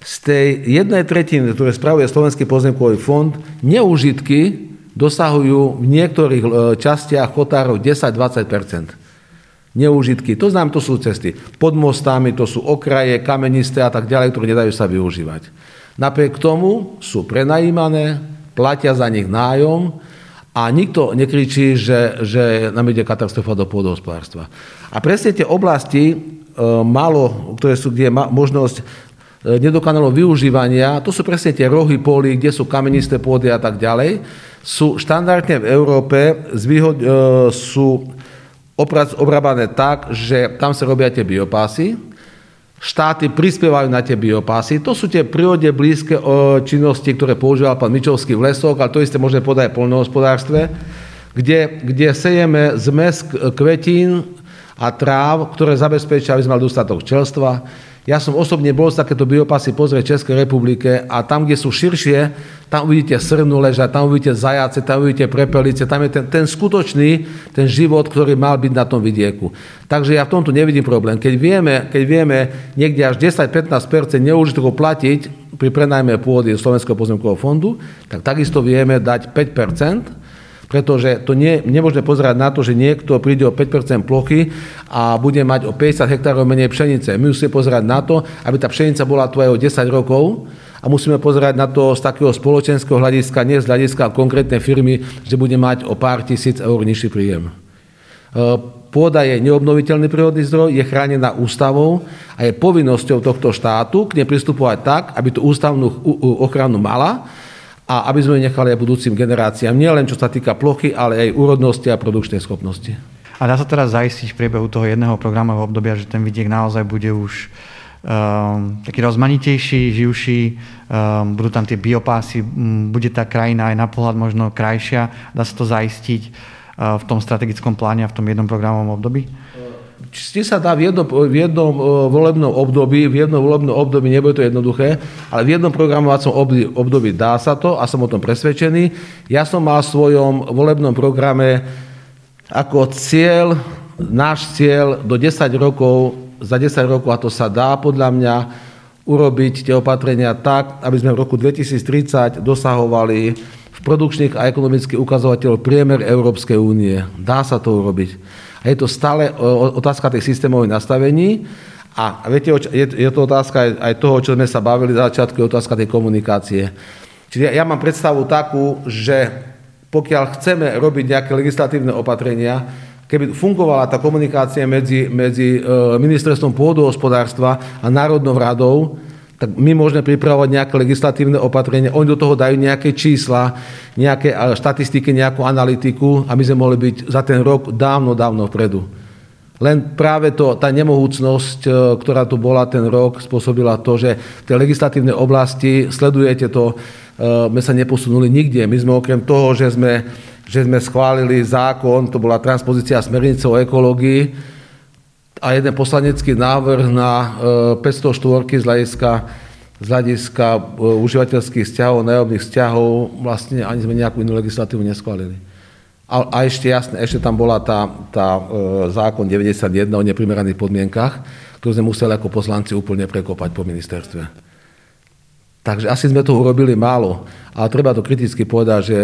Z tej 1/3, ktoré spravuje Slovenský pozemkový fond, neužitky dosahujú v niektorých častiach kotárov 10-20%. Neužitky, to znamená, to sú cesty. Pod mostami to sú okraje, kamenisté a tak ďalej, ktoré nedajú sa využívať. Napriek tomu sú prenajímané, platia za nich nájom a nikto nekričí, že nám ide katastrofa do pôdohospodárstva. A presne tie oblasti, kde je možnosť nedokonalého využívania, to sú presne tie rohy polí, kde sú kamenisté pôdy a tak ďalej, sú štandardne v Európe sú obrábané tak, že tam sa robia tie biopásy, štáty prispievajú na tie biopásy, to sú tie prírode blízke činnosti, ktoré používal pán Mičovský v lesoch, ale to isté možno podať aj v poľnohospodárstve, kde sejeme zmes kvetín a tráv, ktoré zabezpečia, aby sme mali dostatok čerstva. Ja som osobne bol z takéto biopasy pozrieť v Českej republike a tam, kde sú širšie, tam uvidíte srnu ležať, tam uvidíte zajace, tam uvidíte prepelice, tam je ten skutočný ten život, ktorý mal byť na tom vidieku. Takže ja v tomto nevidím problém. Keď vieme niekde až 10-15% neužitkov platiť pri prenajme pôdy Slovenského pozemkového fondu, tak takisto vieme dať 5%, pretože to nemôžeme pozerať na to, že niekto príde o 5% plochy a bude mať o 50 hektárov menej pšenice. My musíme pozerať na to, aby tá pšenica bola tu aj o 10 rokov a musíme pozerať na to z takého spoločenského hľadiska, nie z hľadiska konkrétnej firmy, že bude mať o pár tisíc eur nižší príjem. Pôda je neobnoviteľný prírodný zdroj, je chránená ústavou a je povinnosťou tohto štátu k nej pristupovať tak, aby tú ústavnú ochranu mala, a aby sme nechali aj budúcim generáciám, nielen čo sa týka plochy, ale aj úrodnosti a produkčnej schopnosti. A dá sa teraz zaistiť v priebehu toho jedného programového obdobia, že ten vidiek naozaj bude už taký rozmanitejší, živší, budú tam tie biopásy, bude tá krajina aj na pohľad možno krajšia, dá sa to zaistiť v tom strategickom pláne a v tom jednom programovom období? Či sa dá v jednom volebnom období, nebude to jednoduché, ale v jednom programovacom období dá sa to a som o tom presvedčený. Ja som mal v svojom volebnom programe ako cieľ, náš cieľ do 10 rokov, za 10 rokov, a to sa dá podľa mňa urobiť tie opatrenia tak, aby sme v roku 2030 dosahovali v produkčných a ekonomických ukazovateľov priemer Európskej únie. Dá sa to urobiť. A je to stále otázka tých systémových nastavení a viete, je to otázka aj toho, čo sme sa bavili na začiatku, je otázka tej komunikácie. Čiže ja mám predstavu takú, že pokiaľ chceme robiť nejaké legislatívne opatrenia, keby fungovala tá komunikácia medzi ministerstvom pôdohospodárstva a Národnou radou, tak my môžeme pripravovať nejaké legislatívne opatrenie, oni do toho dajú nejaké čísla, nejaké štatistiky, nejakú analytiku a my sme mohli byť za ten rok dávno vpredu. Len práve tá nemohúcnosť, ktorá tu bola ten rok, spôsobila to, že v tej legislatívnej oblasti sledujete to, my sa neposunuli nikde. My sme okrem toho, že sme schválili zákon, to bola transpozícia smernice o ekológii a jeden poslanecký návrh na 504 z hľadiska užívateľských vzťahov, nájomných vzťahov, vlastne ani sme nejakú inú legislatívu neschválili. A ešte jasné, ešte tam bola tá zákon 91 o neprimeraných podmienkach, ktorú sme museli ako poslanci úplne prekopať po ministerstve. Takže asi sme toho urobili málo. A treba to kriticky povedať, že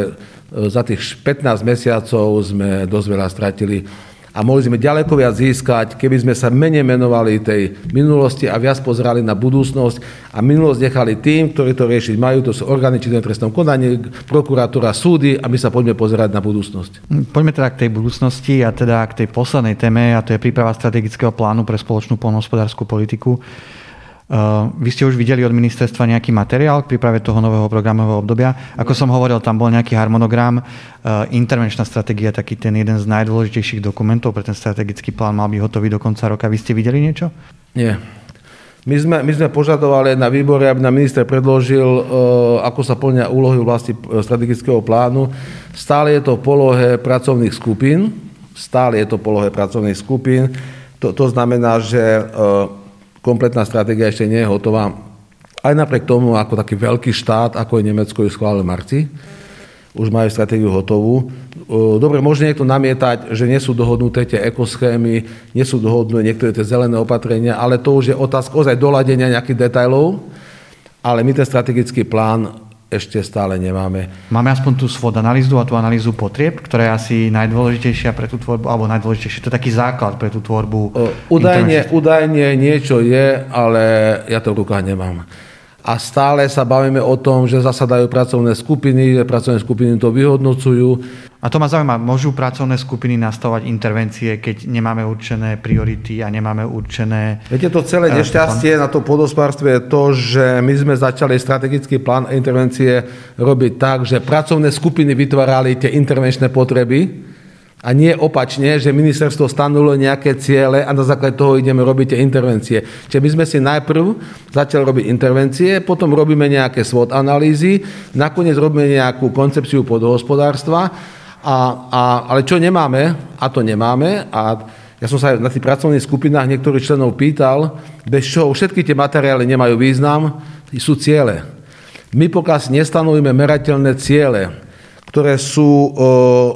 za tých 15 mesiacov sme dosť veľa stratili a mohli sme ďaleko viac získať, keby sme sa menej menovali tej minulosti a viac pozerali na budúcnosť a minulosť nechali tým, ktorí to riešiť majú, to sú orgány činné v trestnom konaní, prokuratúra, súdy a my sa poďme pozerať na budúcnosť. Poďme teda k tej budúcnosti a teda k tej poslednej téme a to je príprava strategického plánu pre spoločnú poľnohospodársku politiku. Vy ste už videli od ministerstva nejaký materiál k príprave toho nového programového obdobia. Ako som hovoril, tam bol nejaký harmonogram. Intervenčná stratégia, taký ten jeden z najdôležitejších dokumentov pre ten strategický plán, mal byť hotový do konca roka. Vy ste videli niečo? Nie. My sme požadovali na výbore, aby nám minister predložil, ako sa plnia úlohy vlastne strategického plánu. Stále je to v polohe pracovných skupín. To znamená, že kompletná stratégia ešte nie je hotová. Aj napriek tomu, ako taký veľký štát, ako je Nemecko, ju schválil v marci. Už majú stratégiu hotovú. Dobre, môže niekto namietať, že nie sú dohodnuté tie ekoschémy, nie sú dohodnuté niektoré tie zelené opatrenia, ale to už je otázka ozaj doladenia nejakých detailov. Ale my ten strategický plán ešte stále nemáme. Máme aspoň tú SWOT analýzu a tú analýzu potrieb, ktorá je asi najdôležitejšia pre tú tvorbu, alebo najdôležitejšia, to je taký základ pre tú tvorbu. Údajne niečo je, ale ja to v rukách nemám. A stále sa bavíme o tom, že zasadajú pracovné skupiny, že pracovné skupiny to vyhodnocujú. A to ma zaujíma, môžu pracovné skupiny nastavovať intervencie, keď nemáme určené priority a nemáme určené... Viete, to celé nešťastie na to pôdohospodárstvo je to, že my sme začali strategický plán intervencie robiť tak, že pracovné skupiny vytvárali tie intervenčné potreby a nie opačne, že ministerstvo stanovilo nejaké ciele a na základe toho ideme robiť tie intervencie. Čiže my sme si najprv začali robiť intervencie, potom robíme nejaké SWOT analýzy, nakoniec robíme nejakú koncepciu podhospodárstva, ale čo nemáme, a to nemáme, a ja som sa na tých pracovných skupinách niektorých členov pýtal, bez čoho všetky tie materiály nemajú význam, sú ciele. My pokiaľ si nestanovíme merateľné ciele, ktoré sú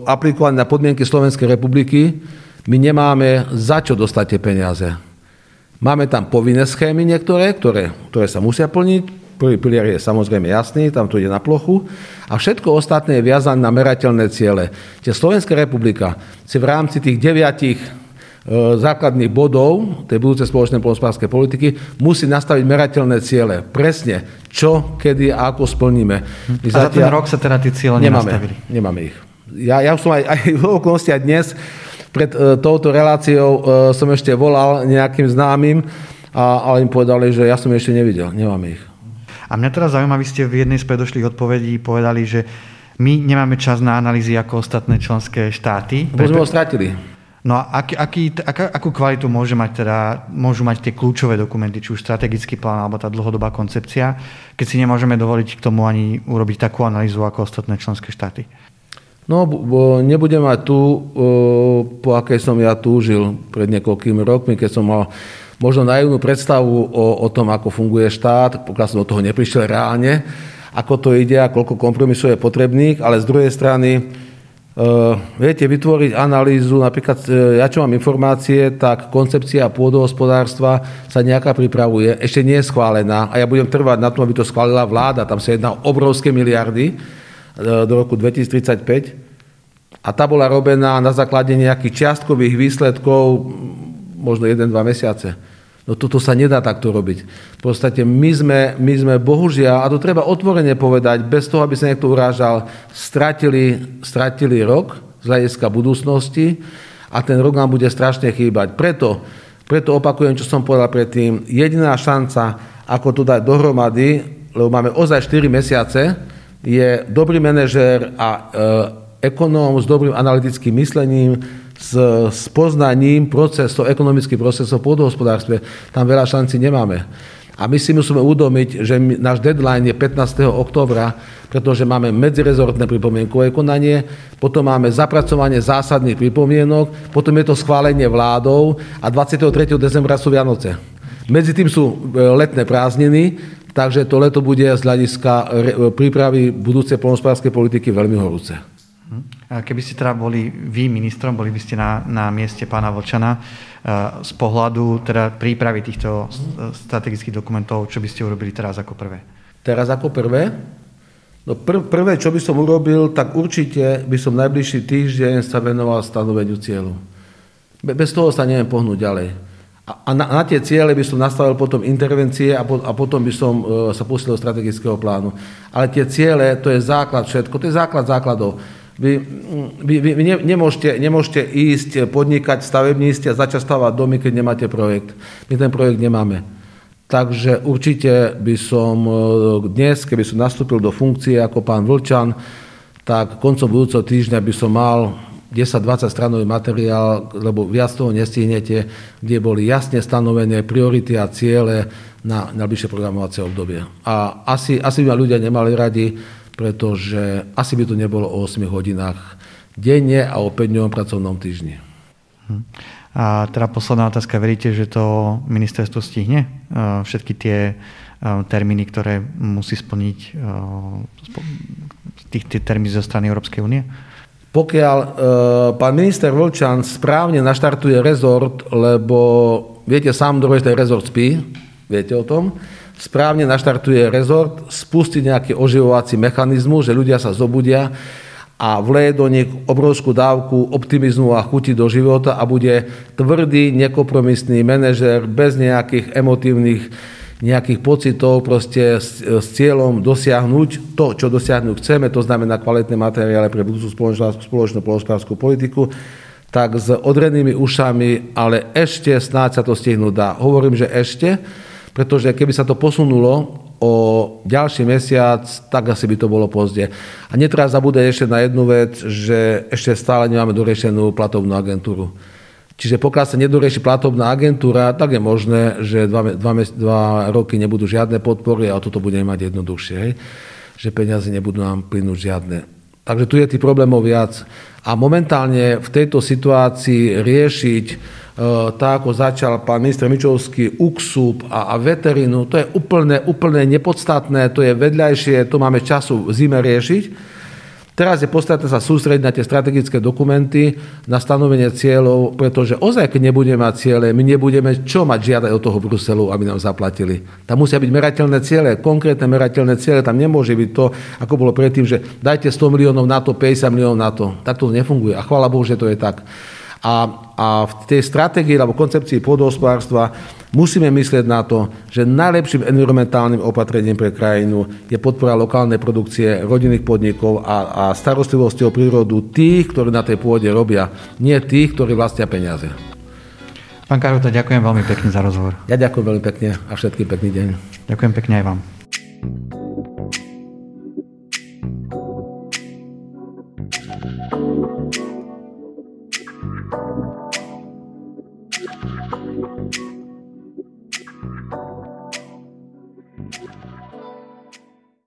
aplikované na podmienky Slovenskej republiky, my nemáme za čo dostať tie peniaze. Máme tam povinné schémy niektoré, ktoré sa musia plniť. Prvý pilier je samozrejme jasný, tam to ide na plochu. A všetko ostatné je viazané na merateľné ciele. Čiže Slovenská republika si v rámci tých 9 základných bodov tej budúcej spoločnej poľnohospodárskej politiky musí nastaviť merateľné ciele. Presne, čo, kedy a ako splníme. My a za ten rok sa teda tie ciele nenastavili? Nemáme ich. Ja som aj v okolnosti aj dnes pred touto reláciou som ešte volal nejakým známym, ale im povedali, že ja som ešte nevidel. Nemáme ich. A mňa teraz zaujíma, vy ste v jednej z predošlých odpovedí povedali, že my nemáme čas na analýzy ako ostatné členské štáty. Bo sme ho stratili. No a akú kvalitu môžu mať tie kľúčové dokumenty, či už strategický plán alebo tá dlhodobá koncepcia, keď si nemôžeme dovoliť k tomu ani urobiť takú analýzu ako ostatné členské štáty? No, nebudem mať tu, po akej som ja túžil pred niekoľkými rokmi, keď som mal možno naivnú predstavu o tom, ako funguje štát, pokiaľ som do toho neprišiel reálne, ako to ide a koľko kompromisov je potrebných, ale z druhej strany viete, vytvoriť analýzu, napríklad, ja čo mám informácie, tak koncepcia pôdohospodárstva sa nejaká pripravuje, ešte nie je schválená a ja budem trvať na tom, aby to schválila vláda, tam sa jedná o obrovské miliardy do roku 2035 a tá bola robená na základe nejakých čiastkových výsledkov možno 1-2 mesiace. No toto sa nedá takto robiť. V podstate my sme bohužiaľ, a to treba otvorene povedať, bez toho, aby sa niekto urážal, stratili rok z hľadiska budúcnosti a ten rok nám bude strašne chýbať. Preto opakujem, čo som povedal predtým, jediná šanca, ako to dať dohromady, lebo máme ozaj 4 mesiace, je dobrý manažér a ekonóm s dobrým analytickým myslením, s poznaním procesov, ekonomických procesov v pôdohospodárstve, tam veľa šancí nemáme. A my si musíme uvedomiť, že náš deadline je 15. októbra, pretože máme medzirezortné pripomienkové konanie, potom máme zapracovanie zásadných pripomienok, potom je to schválenie vládou a 23. decembra sú Vianoce. Medzi tým sú letné prázdniny, takže to leto bude z hľadiska prípravy budúcej poľnohospodárskej politiky veľmi horúce. Keby ste teda boli vy ministrom, boli by ste na mieste pána Vlčana, z pohľadu teda prípravy týchto strategických dokumentov, čo by ste urobili teraz ako prvé? Teraz ako prvé? No prvé, čo by som urobil, tak určite by som najbližší týždeň sa venoval stanoveniu cieľov. Bez toho sa neviem pohnúť ďalej. A na tie ciele by som nastavil potom intervencie a potom by som sa pustil do strategického plánu. Ale tie ciele, to je základ všetko, to je základ základov. Vy nemôžete ísť podnikať v stavebníctve a začať stavať domy, keď nemáte projekt. My ten projekt nemáme. Takže určite by som dnes, keby som nastúpil do funkcie ako pán Vlčan, tak koncom budúceho týždňa by som mal 10-20 stranový materiál, lebo viac toho nestihnete, kde boli jasne stanovené priority a ciele na najbližšie programovacie obdobie. A asi by ma ľudia nemali radi, pretože asi by to nebolo o 8 hodinách denne a o 5-dňovom pracovnom týždni. A teda posledná otázka. Veríte, že to ministerstvo stihne? Všetky tie termíny, ktoré musí splniť tie termíny zo strany Európskej únie? Pokiaľ pán minister Vlčan správne naštartuje rezort, lebo viete sám, že ten rezort spí, viete o tom, správne naštartuje rezort, spustí nejaký oživovací mechanizmus, že ľudia sa zobudia a vleje do nich obrovskú dávku optimizmu a chuti do života a bude tvrdý, nekompromisný manažér bez nejakých emotívnych nejakých pocitov, proste s cieľom dosiahnuť to, čo dosiahnuť chceme, to znamená kvalitné materiály pre budúcu spoločnú poľnohospodárskú politiku, tak s odrenými ušami, ale ešte snáď sa to stihnúť dá. Hovorím, že ešte, pretože keby sa to posunulo o ďalší mesiac, tak asi by to bolo pozde. A netreba zabúdať ešte na jednu vec, že ešte stále nemáme doriešenú platobnú agentúru. Čiže pokiaľ sa nedorieši platobná agentúra, tak je možné, že dva roky nebudú žiadne podpory a toto budeme mať jednoduchšie, hej? Že peniaze nebudú nám plynúť žiadne. Takže tu je tých problémov viac. A momentálne v tejto situácii riešiť tak, ako začal pán minister Mičovský, UKSUP a veterínu, to je úplne nepodstatné, to je vedľajšie, to máme času v zime riešiť. Teraz je podstatné sa sústrediť na tie strategické dokumenty, na stanovenie cieľov, pretože ozaj, keď nebudeme mať ciele, my nebudeme čo mať žiadať od toho Bruselu, aby nám zaplatili. Tam musia byť merateľné ciele, konkrétne merateľné ciele, tam nemôže byť to, ako bolo predtým, že dajte 100 miliónov na to, 50 miliónov na to. Tak to nefunguje a chvála Bohu, že to je tak. A v tej stratégii alebo koncepcii pôdohospodárstva musíme myslieť na to, že najlepším environmentálnym opatrením pre krajinu je podpora lokálnej produkcie, rodinných podnikov a starostlivosti o prírodu tých, ktorí na tej pôde robia, nie tých, ktorí vlastnia peniaze. Pán Karauta, ďakujem veľmi pekne za rozhovor. Ja ďakujem veľmi pekne a všetkým pekný deň. Ďakujem pekne aj vám.